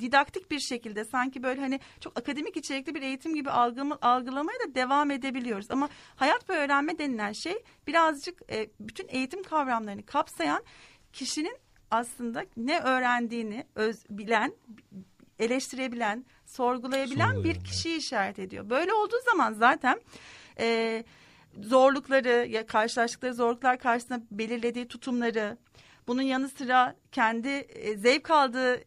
didaktik bir şekilde, sanki böyle hani çok akademik içerikli bir eğitim gibi algılamaya da devam edebiliyoruz. Ama hayat boyu öğrenme denilen şey birazcık bütün eğitim kavramlarını kapsayan, kişinin aslında ne öğrendiğini bilen, eleştirebilen, sorgulayabilen bir kişiyi işaret ediyor. Böyle olduğu zaman zaten zorlukları, ya karşılaştıkları zorluklar karşısında belirlediği tutumları, bunun yanı sıra kendi zevk aldığı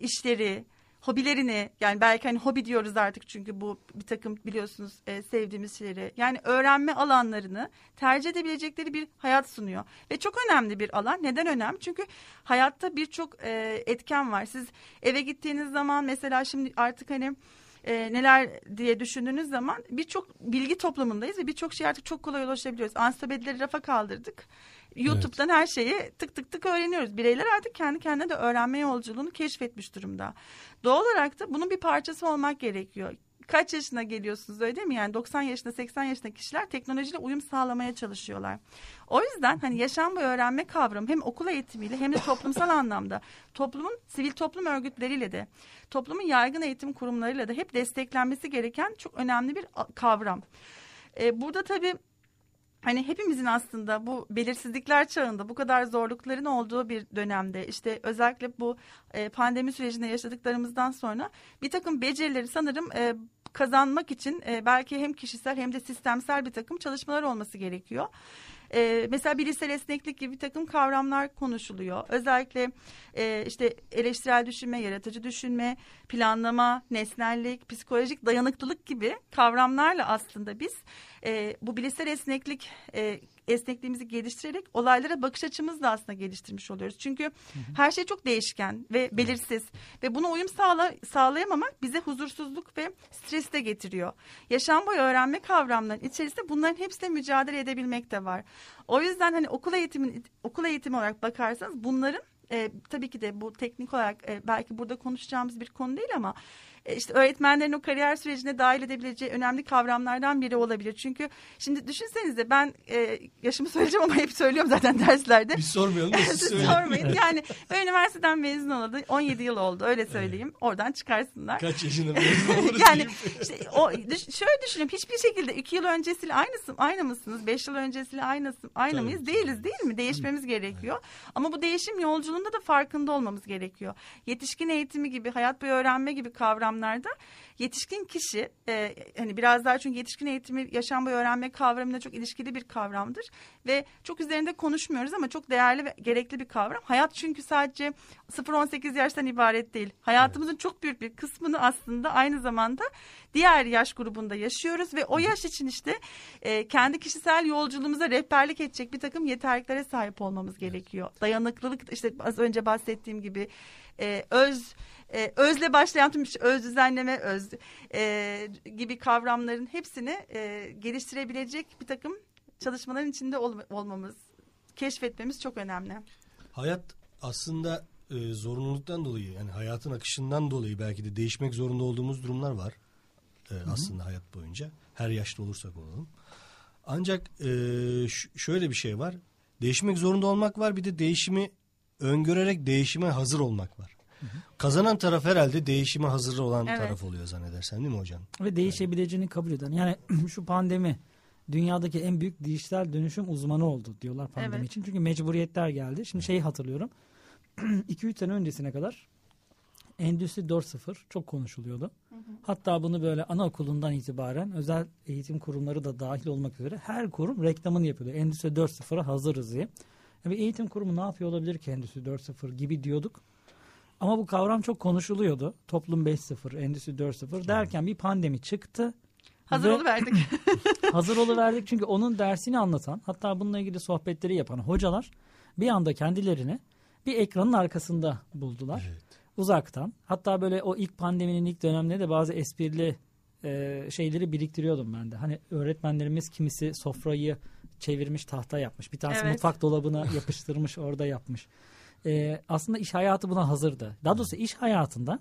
işleri, hobilerini, yani belki hani hobi diyoruz artık çünkü bu bir takım biliyorsunuz sevdiğimiz şeyleri, yani öğrenme alanlarını tercih edebilecekleri bir hayat sunuyor. Ve çok önemli bir alan. Neden önemli? Çünkü hayatta birçok etken var. Siz eve gittiğiniz zaman mesela şimdi artık hani neler diye düşündüğünüz zaman birçok bilgi toplumundayız ve birçok şey artık çok kolay ulaşabiliyoruz. Ansiklopedileri rafa kaldırdık. YouTube'dan evet, her şeyi tık tık tık öğreniyoruz. Bireyler artık kendi kendine de öğrenme yolculuğunu keşfetmiş durumda. Doğal olarak da bunun bir parçası olmak gerekiyor. Kaç yaşına geliyorsunuz, öyle değil mi? Yani 90 yaşında, 80 yaşında kişiler teknolojiyle uyum sağlamaya çalışıyorlar. O yüzden hani yaşam boyu öğrenme kavramı hem okul eğitimiyle hem de toplumsal anlamda, toplumun sivil toplum örgütleriyle de, toplumun yaygın eğitim kurumlarıyla da hep desteklenmesi gereken çok önemli bir kavram. Burada tabii hani hepimizin aslında bu belirsizlikler çağında, bu kadar zorlukların olduğu bir dönemde, işte özellikle bu pandemi sürecinde yaşadıklarımızdan sonra bir takım becerileri sanırım kazanmak için belki hem kişisel hem de sistemsel bir takım çalışmalar olması gerekiyor. Mesela bilişsel esneklik gibi bir takım kavramlar konuşuluyor. Özellikle işte eleştirel düşünme, yaratıcı düşünme, planlama, nesnellik, psikolojik dayanıklılık gibi kavramlarla aslında biz bu bilişsel esnekliğimizi geliştirerek olaylara bakış açımızı da aslında geliştirmiş oluyoruz. Çünkü her şey çok değişken ve belirsiz ve buna uyum sağlayamamak bize huzursuzluk ve stres de getiriyor. Yaşam boyu öğrenme kavramlarının içerisinde bunların hepsiyle mücadele edebilmek de var. O yüzden hani okul eğitimi olarak bakarsanız bunların tabii ki de bu teknik olarak belki burada konuşacağımız bir konu değil ama işte öğretmenlerin o kariyer sürecine dahil edebileceği önemli kavramlardan biri olabilir. Çünkü şimdi düşünsenize ben yaşımı söyleyeceğim ama hep söylüyorum zaten derslerde. Biz sormayalım. Siz sormayın. Yani ben üniversiteden mezun olalı 17 yıl oldu, öyle söyleyeyim. Evet. Oradan çıkarsınlar. Kaç yaşında mezun oluruz? Yani işte, şöyle düşünüyorum, hiçbir şekilde 2 yıl öncesiyle aynı mısınız? 5 yıl öncesiyle aynı mıyız? Değiliz, değil mi? Değişmemiz gerekiyor. Evet. Ama bu değişim yolculuğunda da farkında olmamız gerekiyor. Yetişkin eğitimi gibi, hayat boyu öğrenme gibi kavram yetişkin kişi hani biraz daha, çünkü yetişkin eğitimi yaşam boyu öğrenme kavramına çok ilişkili bir kavramdır ve çok üzerinde konuşmuyoruz ama çok değerli ve gerekli bir kavram. Hayat çünkü sadece 0-18 yaştan ibaret değil. Hayatımızın çok büyük bir kısmını aslında aynı zamanda diğer yaş grubunda yaşıyoruz ve o yaş için işte kendi kişisel yolculuğumuza rehberlik edecek bir takım yeterliklere sahip olmamız gerekiyor. Dayanıklılık, işte az önce bahsettiğim gibi özle başlayan tüm öz düzenleme, öz gibi kavramların hepsini geliştirebilecek bir takım çalışmaların içinde olmamız, keşfetmemiz çok önemli. Hayat aslında zorunluluktan dolayı, yani hayatın akışından dolayı belki de değişmek zorunda olduğumuz durumlar var. Aslında hayat boyunca her yaşta olursak olalım. Ancak şöyle bir şey var. Değişmek zorunda olmak var, bir de değişimi öngörerek değişime hazır olmak var. Hı hı. Kazanan taraf herhalde değişime hazır olan taraf oluyor zannedersen, değil mi hocam? Ve değişebileceğini kabul eden. Yani şu pandemi dünyadaki en büyük dijital dönüşüm uzmanı oldu diyorlar pandemi için. Çünkü mecburiyetler geldi. Şimdi şeyi hatırlıyorum. 2-3 sene öncesine kadar Endüstri 4.0 çok konuşuluyordu. Hı hı. Hatta bunu böyle anaokulundan itibaren özel eğitim kurumları da dahil olmak üzere her kurum reklamını yapıyordu. Endüstri 4.0'a hazırız diye. Yani eğitim kurumu ne yapıyor olabilir ki Endüstri 4.0 gibi diyorduk. Ama bu kavram çok konuşuluyordu. Toplum 5.0, Endüstri 4.0 derken bir pandemi çıktı. Hazır oluverdik. Hazır oluverdik çünkü onun dersini anlatan, hatta bununla ilgili sohbetleri yapan hocalar bir anda kendilerini bir ekranın arkasında buldular. Evet. Uzaktan. Hatta böyle o ilk pandeminin ilk döneminde de bazı esprili şeyleri biriktiriyordum ben de. Hani öğretmenlerimiz kimisi sofrayı çevirmiş, tahta yapmış. Bir tanesi mutfak dolabına yapıştırmış, orada yapmış. Aslında iş hayatı buna hazırdı. Daha doğrusu iş hayatında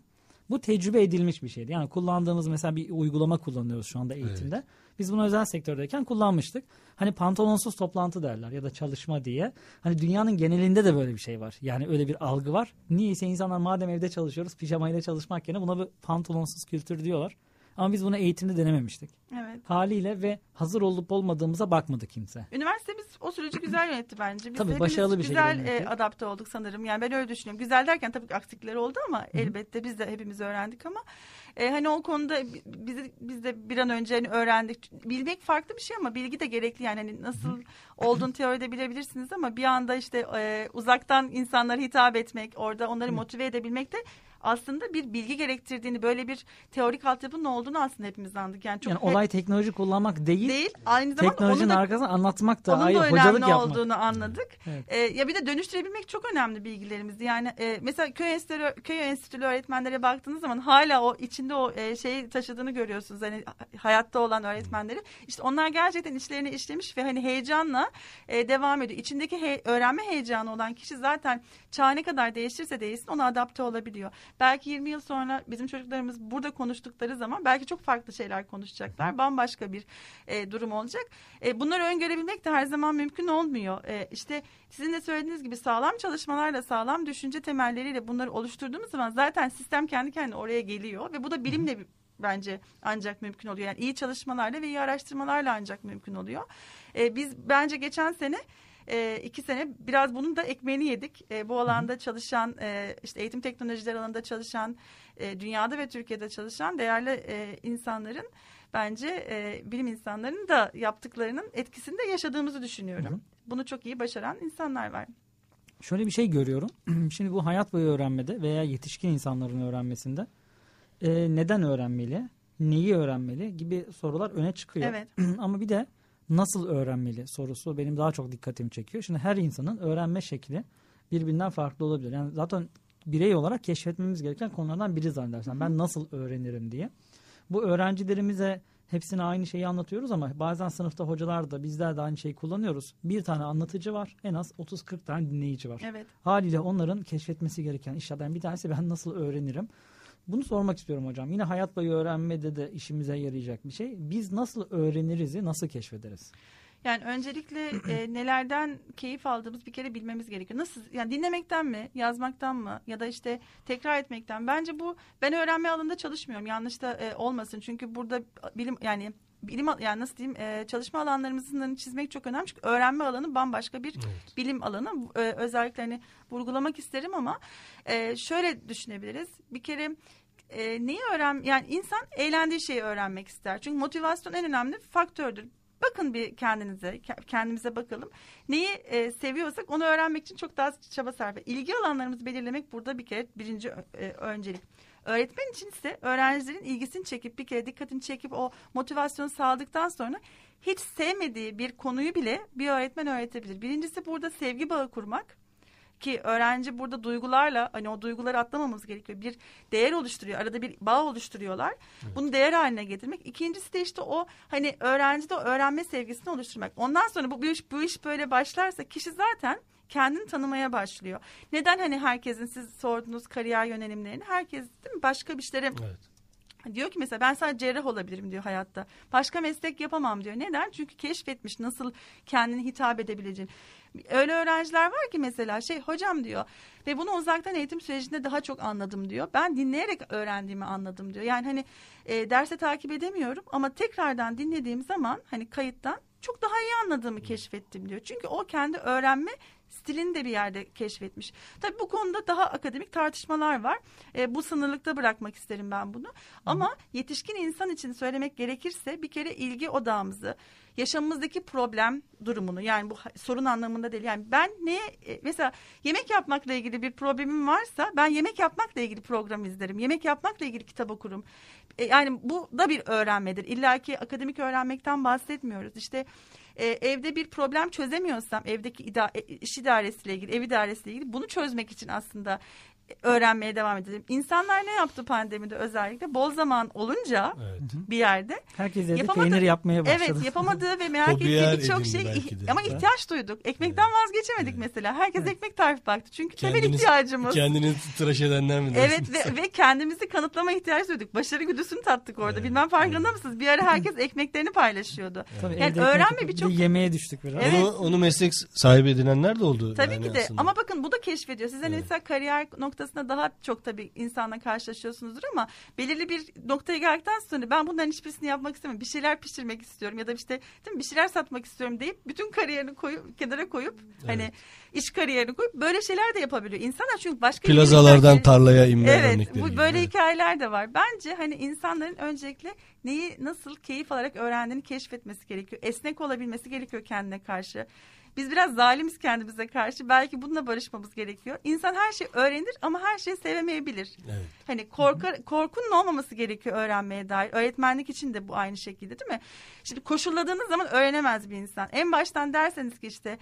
bu tecrübe edilmiş bir şeydi. Yani kullandığımız, mesela bir uygulama kullanıyoruz şu anda eğitimde. Evet. Biz bunu özel sektördeyken kullanmıştık. Hani pantolonsuz toplantı derler ya da çalışma diye. Hani dünyanın genelinde de böyle bir şey var. Yani öyle bir algı var. Niyeyse insanlar madem evde çalışıyoruz, pijamayla çalışmak yerine buna bir pantolonsuz kültür diyorlar. Ama biz bunu eğitimde denememiştik. Evet. Haliyle ve hazır olup olmadığımıza bakmadı kimse. Üniversitemiz o süreci güzel yönetti bence. Biz tabii başarılı bir güzel şey adapte olduk sanırım. Yani ben öyle düşünüyorum. Güzel derken tabii eksikleri oldu ama elbette biz de hepimiz öğrendik ama hani o konuda biz de bir an önce hani öğrendik. Bilmek farklı bir şey ama bilgi de gerekli. Yani hani nasıl olduğunu teoride bilebilirsiniz ama bir anda işte uzaktan insanlara hitap etmek, orada onları motive edebilmek de aslında bir bilgi gerektirdiğini, böyle bir teorik altyapının olduğunu aslında hepimiz anladık. Yani, çok olay teknoloji kullanmak değil aynı zamanda teknolojinin arkasını anlatmak da, ayrı hocalık yapmak. Onun da önemli olduğunu anladık. Evet. Ya bir de dönüştürebilmek çok önemli bilgilerimizi. Yani mesela köy enstitülü öğretmenlere baktığınız zaman hala o içinde o şeyi taşıdığını görüyorsunuz. Hani hayatta olan öğretmenleri. İşte onlar gerçekten içlerine işlemiş ve hani heyecanla devam ediyor. İçindeki öğrenme heyecanı olan kişi zaten çağ ne kadar değişirse değişsin ona adapte olabiliyor. Belki 20 yıl sonra bizim çocuklarımız burada konuştukları zaman belki çok farklı şeyler konuşacaklar. Bambaşka bir durum olacak. Bunları öngörebilmek de her zaman mümkün olmuyor. İşte sizin de söylediğiniz gibi sağlam çalışmalarla, sağlam düşünce temelleriyle bunları oluşturduğumuz zaman zaten sistem kendi kendine oraya geliyor. Ve bu da bilimle bence ancak mümkün oluyor. Yani iyi çalışmalarla ve iyi araştırmalarla ancak mümkün oluyor. Biz bence geçen sene... 2 sene biraz bunun da ekmeğini yedik. Bu alanda çalışan, işte eğitim teknolojileri alanında çalışan, dünyada ve Türkiye'de çalışan değerli insanların, bence bilim insanlarının da yaptıklarının etkisini de yaşadığımızı düşünüyorum. Bunu çok iyi başaran insanlar var. Şöyle bir şey görüyorum. Şimdi bu hayat boyu öğrenmede veya yetişkin insanların öğrenmesinde neden öğrenmeli, neyi öğrenmeli gibi sorular öne çıkıyor. Evet. Ama bir de nasıl öğrenmeli sorusu benim daha çok dikkatimi çekiyor. Şimdi her insanın öğrenme şekli birbirinden farklı olabilir. Yani zaten birey olarak keşfetmemiz gereken konulardan biri zannedersen. Ben nasıl öğrenirim diye. Bu öğrencilerimize hepsine aynı şeyi anlatıyoruz ama bazen sınıfta hocalar da bizler de aynı şeyi kullanıyoruz. Bir tane anlatıcı var, en az 30-40 tane dinleyici var. Evet. Haliyle onların keşfetmesi gereken işlerden bir tanesi ben nasıl öğrenirim? Bunu sormak istiyorum hocam. Yine hayat boyu öğrenmede de işimize yarayacak bir şey. Biz nasıl öğreniriz, nasıl keşfederiz? Yani öncelikle nelerden keyif aldığımız bir kere bilmemiz gerekiyor. Nasıl? Yani dinlemekten mi, yazmaktan mı ya da işte tekrar etmekten? Bence bu, ben öğrenme alanında çalışmıyorum. Yanlış da olmasın. Çünkü burada çalışma alanlarımızın çizmek çok önemli. Çünkü öğrenme alanı bambaşka bir bilim alanı. Özelliklerini vurgulamak isterim ama şöyle düşünebiliriz. Bir kere yani insan eğlendiği şeyi öğrenmek ister. Çünkü motivasyon en önemli faktördür. Bakın bir kendimize bakalım. Neyi seviyorsak onu öğrenmek için çok daha çaba sarf ediyoruz. İlgi alanlarımızı belirlemek burada bir kere birinci öncelik. Öğretmen için ise öğrencilerin ilgisini çekip bir kere dikkatini çekip o motivasyonu sağladıktan sonra hiç sevmediği bir konuyu bile bir öğretmen öğretebilir. Birincisi burada sevgi bağı kurmak. Ki öğrenci burada duygularla, hani o duyguları atlamamamız gerekiyor. Bir değer oluşturuyor. Arada bir bağ oluşturuyorlar. Evet. Bunu değer haline getirmek. İkincisi de işte o hani öğrencide öğrenme sevgisini oluşturmak. Ondan sonra bu iş böyle başlarsa kişi zaten kendini tanımaya başlıyor. Neden hani herkesin siz sorduğunuz kariyer yönelimlerini herkes değil mi başka bir işlere... Evet. Diyor ki mesela ben sadece cerrah olabilirim diyor hayatta. Başka meslek yapamam diyor. Neden? Çünkü keşfetmiş nasıl kendini hitap edebileceğini. Öyle öğrenciler var ki mesela hocam diyor ve bunu uzaktan eğitim sürecinde daha çok anladım diyor. Ben dinleyerek öğrendiğimi anladım diyor. Yani hani derse takip edemiyorum ama tekrardan dinlediğim zaman hani kayıttan çok daha iyi anladığımı keşfettim diyor. Çünkü o kendi öğrenme stilini de bir yerde keşfetmiş. Tabii bu konuda daha akademik tartışmalar var. Bu sınırlıkta bırakmak isterim ben bunu. Ama yetişkin insan için söylemek gerekirse bir kere ilgi odağımızı, yaşamımızdaki problem durumunu yani bu sorun anlamında değil. Yani ben mesela yemek yapmakla ilgili bir problemim varsa ben yemek yapmakla ilgili program izlerim. Yemek yapmakla ilgili kitap okurum. Yani bu da bir öğrenmedir. İlla ki akademik öğrenmekten bahsetmiyoruz. İşte evde bir problem çözemiyorsam evdeki iş idaresiyle ilgili, ev idaresiyle ilgili bunu çözmek için aslında öğrenmeye devam edelim. İnsanlar ne yaptı pandemide özellikle? Bol zaman olunca bir yerde. Herkes evde peynir yapmaya başladı. Evet, yapamadığı ve merak ettiği birçok şey ama ihtiyaç duyduk. Ekmekten vazgeçemedik mesela. Herkes ekmek tarifi baktı. Çünkü temel ihtiyacımız. Kendini tıraş edenler mi dersiniz? Evet ve kendimizi kanıtlama ihtiyacı duyduk. Başarı güdüsünü tattık orada. Evet. Bilmem farkında mısınız? Bir ara herkes ekmeklerini paylaşıyordu. Yani öğrenme birçok... Yemeğe düştük biraz. Evet. Onu meslek sahibi edinenler de oldu. Tabii yani ki de aslında. Ama bakın bu da keşfediyor. Size mesela kariyer noktasında daha çok tabii insanla karşılaşıyorsunuzdur ama belirli bir noktaya geldikten sonra ben bunların hiçbirisini yapmak istemiyorum. Bir şeyler pişirmek istiyorum ya da işte değil mi, bir şeyler satmak istiyorum deyip bütün kariyerini kenara koyup hani iş kariyerini koyup böyle şeyler de yapabiliyor. İnsanlar çünkü başka plazalardan tarlaya inme örnekleri. Evet, böyle hikayeler de var. Bence hani insanların öncelikle neyi nasıl keyif alarak öğrendiğini keşfetmesi gerekiyor. Esnek olabilmesi gerekiyor kendine karşı. Biz biraz zalimiz kendimize karşı. Belki bununla barışmamız gerekiyor. İnsan her şeyi öğrenir ama her şeyi sevemeyebilir. Evet. Hani korkunun olmaması gerekiyor öğrenmeye dair. Öğretmenlik için de bu aynı şekilde değil mi? Şimdi koşulladığınız zaman öğrenemez bir insan. En baştan derseniz ki işte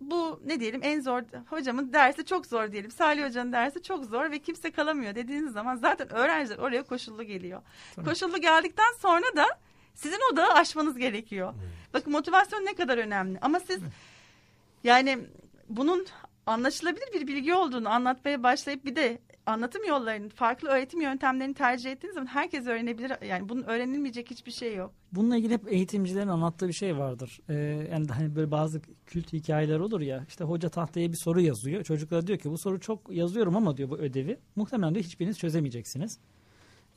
bu ne diyelim en zor hocamın dersi çok zor diyelim. Salih hocanın dersi çok zor ve kimse kalamıyor dediğiniz zaman zaten öğrenciler oraya koşullu geliyor. Tamam. Koşullu geldikten sonra da sizin o dağı aşmanız gerekiyor. Evet. Bakın motivasyon ne kadar önemli. Ama siz yani bunun anlaşılabilir bir bilgi olduğunu anlatmaya başlayıp bir de anlatım yollarının, farklı öğretim yöntemlerini tercih ettiğiniz zaman herkes öğrenebilir. Yani bunun öğrenilmeyecek hiçbir şey yok. Bununla ilgili hep eğitimcilerin anlattığı bir şey vardır. Yani hani böyle bazı kült hikayeler olur ya. İşte hoca tahtaya bir soru yazıyor. Çocuklara diyor ki bu soru çok yazıyorum ama diyor bu ödevi. Muhtemelen diyor hiçbiriniz çözemeyeceksiniz.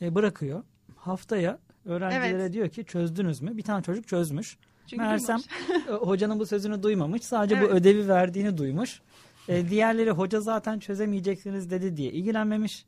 Bırakıyor. Haftaya öğrencilere diyor ki çözdünüz mü? Bir tane çocuk çözmüş. Çünkü meğersem hocanın bu sözünü duymamış. Sadece bu ödevi verdiğini duymuş. Diğerleri hoca zaten çözemeyeceksiniz dedi diye ilgilenmemiş.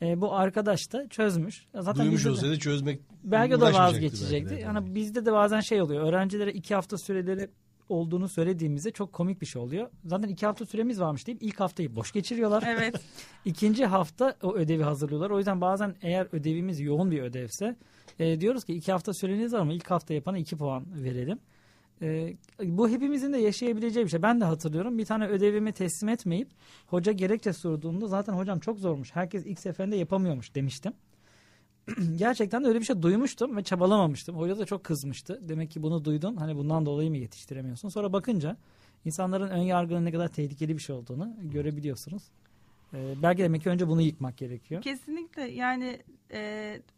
Bu arkadaş da çözmüş. Zaten duymuş olsaydı çözmek belki o da vazgeçecekti. Yani bizde de bazen oluyor. Öğrencilere 2 hafta süreleri olduğunu söylediğimizde çok komik bir şey oluyor. Zaten 2 hafta süremiz varmış deyip ilk haftayı boş geçiriyorlar. Evet. İkinci hafta o ödevi hazırlıyorlar. O yüzden bazen eğer ödevimiz yoğun bir ödevse diyoruz ki 2 hafta süreniz var ama ilk hafta yapana 2 puan verelim. Bu hepimizin de yaşayabileceği bir şey. Ben de hatırlıyorum. Bir tane ödevimi teslim etmeyip hoca gerekçe sorduğumda zaten hocam çok zormuş. Herkes ilk seferinde yapamıyormuş demiştim. gerçekten de öyle bir şey duymuştum ve çabalamamıştım. Hoca da çok kızmıştı. Demek ki bunu duydun, hani bundan dolayı mı yetiştiremiyorsun? Sonra bakınca insanların ön yargının ne kadar tehlikeli bir şey olduğunu görebiliyorsunuz. Belki demek ki önce bunu yıkmak gerekiyor. Kesinlikle, yani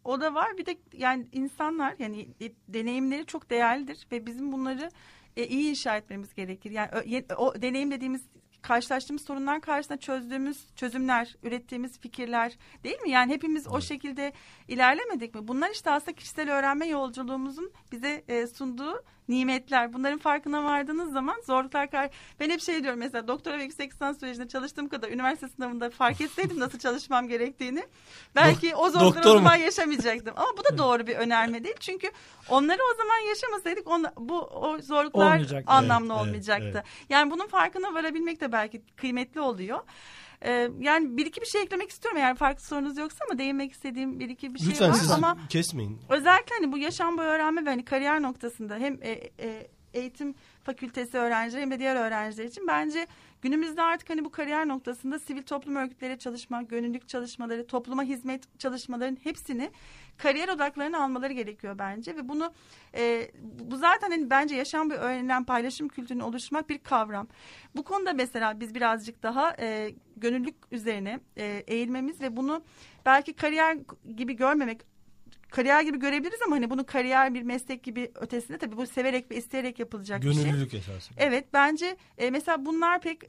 o da var. Bir de yani insanlar, yani deneyimleri çok değerlidir ve bizim bunları iyi inşa etmemiz gerekir. Yani o deneyim dediğimiz, karşılaştığımız sorunlar karşısında çözdüğümüz çözümler, ürettiğimiz fikirler değil mi? Yani hepimiz o şekilde ilerlemedik mi? Bunlar işte aslında kişisel öğrenme yolculuğumuzun bize sunduğu nimetler. Bunların farkına vardığınız zaman zorluklar... Ben hep şey diyorum mesela, doktora ve yüksek lisans sürecinde çalıştığım kadar üniversite sınavında fark etseydim nasıl çalışmam gerektiğini, belki o zorlukları o zaman yaşamayacaktım. Ama bu da doğru bir önerme değil. Çünkü onları o zaman yaşamasaydık o zorluklar olmayacaktı. Anlamlı olmayacaktı. Evet. Yani bunun farkına varabilmek de belki kıymetli oluyor. Yani bir iki bir şey eklemek istiyorum. Eğer farklı sorunuz yoksa, ama değinmek istediğim bir iki bir şey lütfen var. Lütfen ama kesmeyin. Özellikle hani bu yaşam boyu öğrenme ve hani kariyer noktasında hem eğitim fakültesi öğrencileri hem de diğer öğrenciler için bence günümüzde artık hani bu kariyer noktasında sivil toplum örgütleriyle çalışma, gönüllülük çalışmaları, topluma hizmet çalışmaların hepsini kariyer odaklarına almaları gerekiyor bence. Ve bunu bu zaten hani bence yaşam boyu öğrenilen paylaşım kültürünü oluşturmak bir kavram. Bu konuda mesela biz birazcık daha gönüllülük üzerine eğilmemiz ve bunu belki kariyer gibi görmemek, kariyer gibi görebiliriz ama hani bunu kariyer bir meslek gibi ötesinde, tabii bu severek ve isteyerek yapılacak bir şey. Gönüllülük esasında. Evet, bence mesela bunlar pek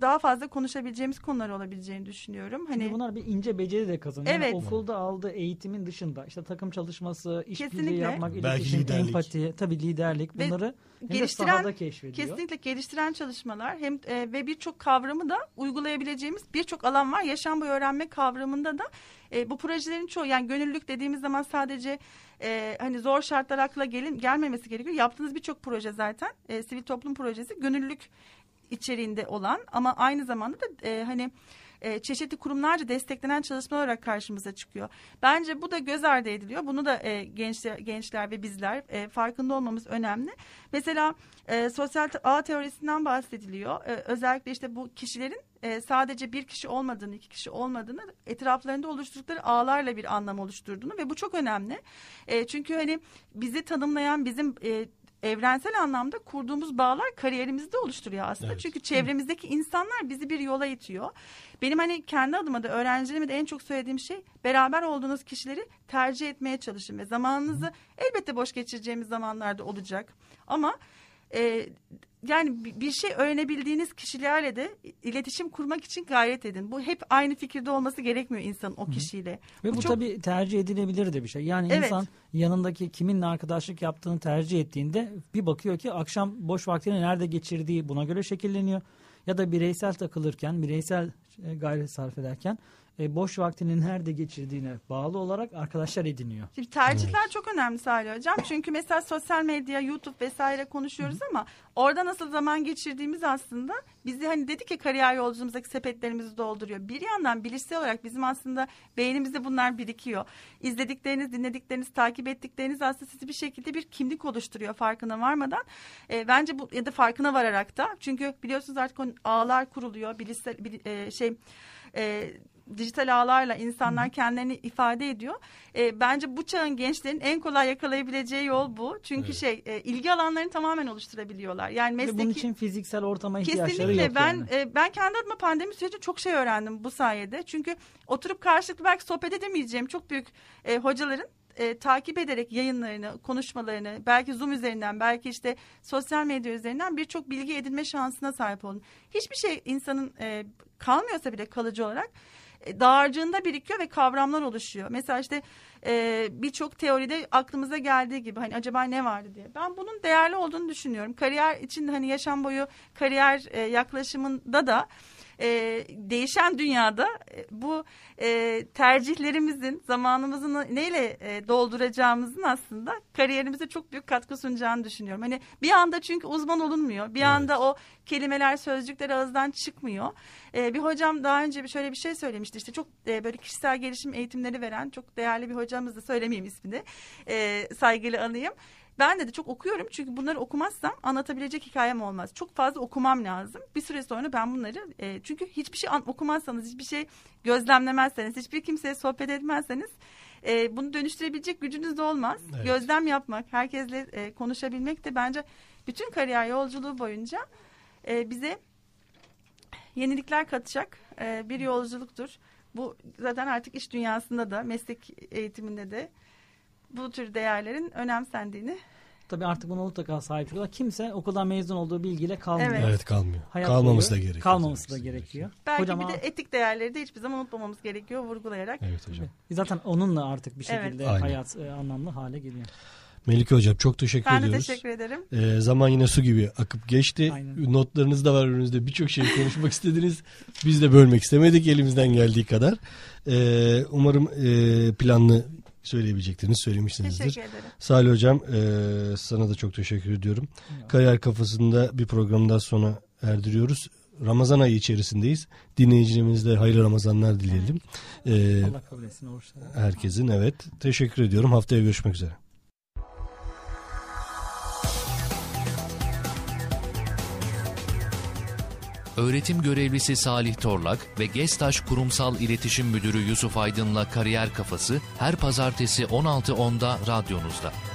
daha fazla konuşabileceğimiz konular olabileceğini düşünüyorum. Hani şimdi bunlar bir ince beceri de kazanıyor. Evet. Yani okulda aldığı eğitimin dışında işte takım çalışması, işbirliği yapmak, iletişim, empati, tabii liderlik, bunları sahada keşfediyor. Kesinlikle geliştiren çalışmalar hem ve birçok kavramı da uygulayabileceğimiz birçok alan var. Yaşam boyu öğrenme kavramında da bu projelerin çoğu, yani gönüllülük dediğimiz zaman sadece hani zor şartlar akla gelmemesi gerekiyor. Yaptığınız birçok proje zaten sivil toplum projesi, gönüllülük içeriğinde olan ama aynı zamanda da hani çeşitli kurumlarca desteklenen çalışmalar olarak karşımıza çıkıyor. Bence bu da göz ardı ediliyor. Bunu da gençler ve bizler farkında olmamız önemli. Mesela sosyal ağ teorisinden bahsediliyor. Özellikle işte bu kişilerin sadece bir kişi olmadığını, iki kişi olmadığını, etraflarında oluşturdukları ağlarla bir anlam oluşturduğunu ve bu çok önemli. Çünkü hani bizi tanımlayan, bizim evrensel anlamda kurduğumuz bağlar kariyerimizi de oluşturuyor aslında. Evet. Çünkü çevremizdeki insanlar bizi bir yola itiyor. Benim hani kendi adıma da öğrencilerime de en çok söylediğim şey, beraber olduğunuz kişileri tercih etmeye çalışın ve zamanınızı elbette boş geçireceğimiz zamanlarda olacak. Ama yani bir şey öğrenebildiğiniz kişilerle de iletişim kurmak için gayret edin. Bu hep aynı fikirde olması gerekmiyor insanın o kişiyle. Ve bu çok... tabii tercih edilebilir de bir şey. Yani evet, insan yanındaki kiminle arkadaşlık yaptığını tercih ettiğinde bir bakıyor ki akşam boş vaktini nerede geçirdiği buna göre şekilleniyor. Ya da bireysel takılırken, bireysel gayret sarf ederken boş vaktinin nerede geçirdiğine bağlı olarak arkadaşlar ediniyor. Şimdi tercihler çok önemli Salih Hocam. Çünkü mesela sosyal medya, YouTube vesaire konuşuyoruz ama orada nasıl zaman geçirdiğimiz aslında bizi, hani dedik ya, kariyer yolculuğumuzdaki sepetlerimizi dolduruyor. Bir yandan bilişsel olarak bizim aslında beynimizde bunlar birikiyor. İzledikleriniz, dinledikleriniz, takip ettikleriniz aslında sizi bir şekilde bir kimlik oluşturuyor farkına varmadan. Bence bu, ya da farkına vararak da. Çünkü biliyorsunuz artık ağlar kuruluyor. Bilişsel dijital ağlarla insanlar kendilerini ifade ediyor. Bence bu çağın gençlerin en kolay yakalayabileceği yol bu. Çünkü ilgi alanlarını tamamen oluşturabiliyorlar. Yani mesleki... Bunun için fiziksel ortama ihtiyaçları yok. Kesinlikle. Ben kendi adıma pandemi süreci çok şey öğrendim bu sayede. Çünkü oturup karşılıklı belki sohbet edemeyeceğim çok büyük hocaların takip ederek yayınlarını, konuşmalarını, belki Zoom üzerinden, belki işte sosyal medya üzerinden birçok bilgi edinme şansına sahip oldum. Hiçbir şey insanın kalmıyorsa bile kalıcı olarak dağarcığında birikiyor ve kavramlar oluşuyor. Mesela işte birçok teoride aklımıza geldiği gibi hani acaba ne vardı diye. Ben bunun değerli olduğunu düşünüyorum. Kariyer için, hani yaşam boyu kariyer yaklaşımında da değişen dünyada bu tercihlerimizin, zamanımızın neyle dolduracağımızın aslında kariyerimize çok büyük katkı sunacağını düşünüyorum. Hani bir anda çünkü uzman olunmuyor. Bir anda o kelimeler, sözcükler ağızdan çıkmıyor. Bir hocam daha önce şöyle bir şey söylemişti. İşte çok böyle kişisel gelişim eğitimleri veren çok değerli bir hocamız, da söylemeyeyim ismini. Saygıyla anayım. Ben de çok okuyorum çünkü bunları okumazsam anlatabilecek hikayem olmaz. Çok fazla okumam lazım. Bir süre sonra ben bunları çünkü hiçbir şey okumazsanız, hiçbir şey gözlemlemezseniz, hiçbir kimseye sohbet etmezseniz bunu dönüştürebilecek gücünüz de olmaz. Evet. Gözlem yapmak, herkesle konuşabilmek de bence bütün kariyer yolculuğu boyunca bize yenilikler katacak bir yolculuktur. Bu zaten artık iş dünyasında da, meslek eğitiminde de bu tür değerlerin önemsendiğini. Tabii artık buna mutlaka sahip çıkıyorlar. Kimse okuldan mezun olduğu bilgiyle kalmıyor. Evet kalmıyor. Hayat kalmaması boyu, da gerekiyor. Kalmaması da gerekiyor. Belki kocaman... bir de etik değerleri de hiçbir zaman unutmamamız gerekiyor vurgulayarak. Evet hocam. Zaten onunla artık bir şekilde hayat anlamlı hale geliyor. Melike hocam çok teşekkür ediyoruz. Ben teşekkür ederim. Zaman yine su gibi akıp geçti. Aynen. Notlarınız da var önünüzde. Birçok şey konuşmak istediniz. Biz de bölmek istemedik elimizden geldiği kadar. Umarım planlı söyleyebilecektiniz, söylemişsinizdir. Teşekkür ederim. Salih hocam sana da çok teşekkür ediyorum. Evet. Kariyer Kafası'nda bir programdan sonra erdiriyoruz. Ramazan ayı içerisindeyiz. Dinleyicilerimizle hayırlı Ramazanlar dileyelim. Evet. Allah kabul etsin. Herkesin evet. Teşekkür ediyorum. Haftaya görüşmek üzere. Öğretim görevlisi Salih Torlak ve GESTAŞ Kurumsal İletişim Müdürü Yusuf Aydın'la Kariyer Kafası her pazartesi 16.10'da radyonuzda.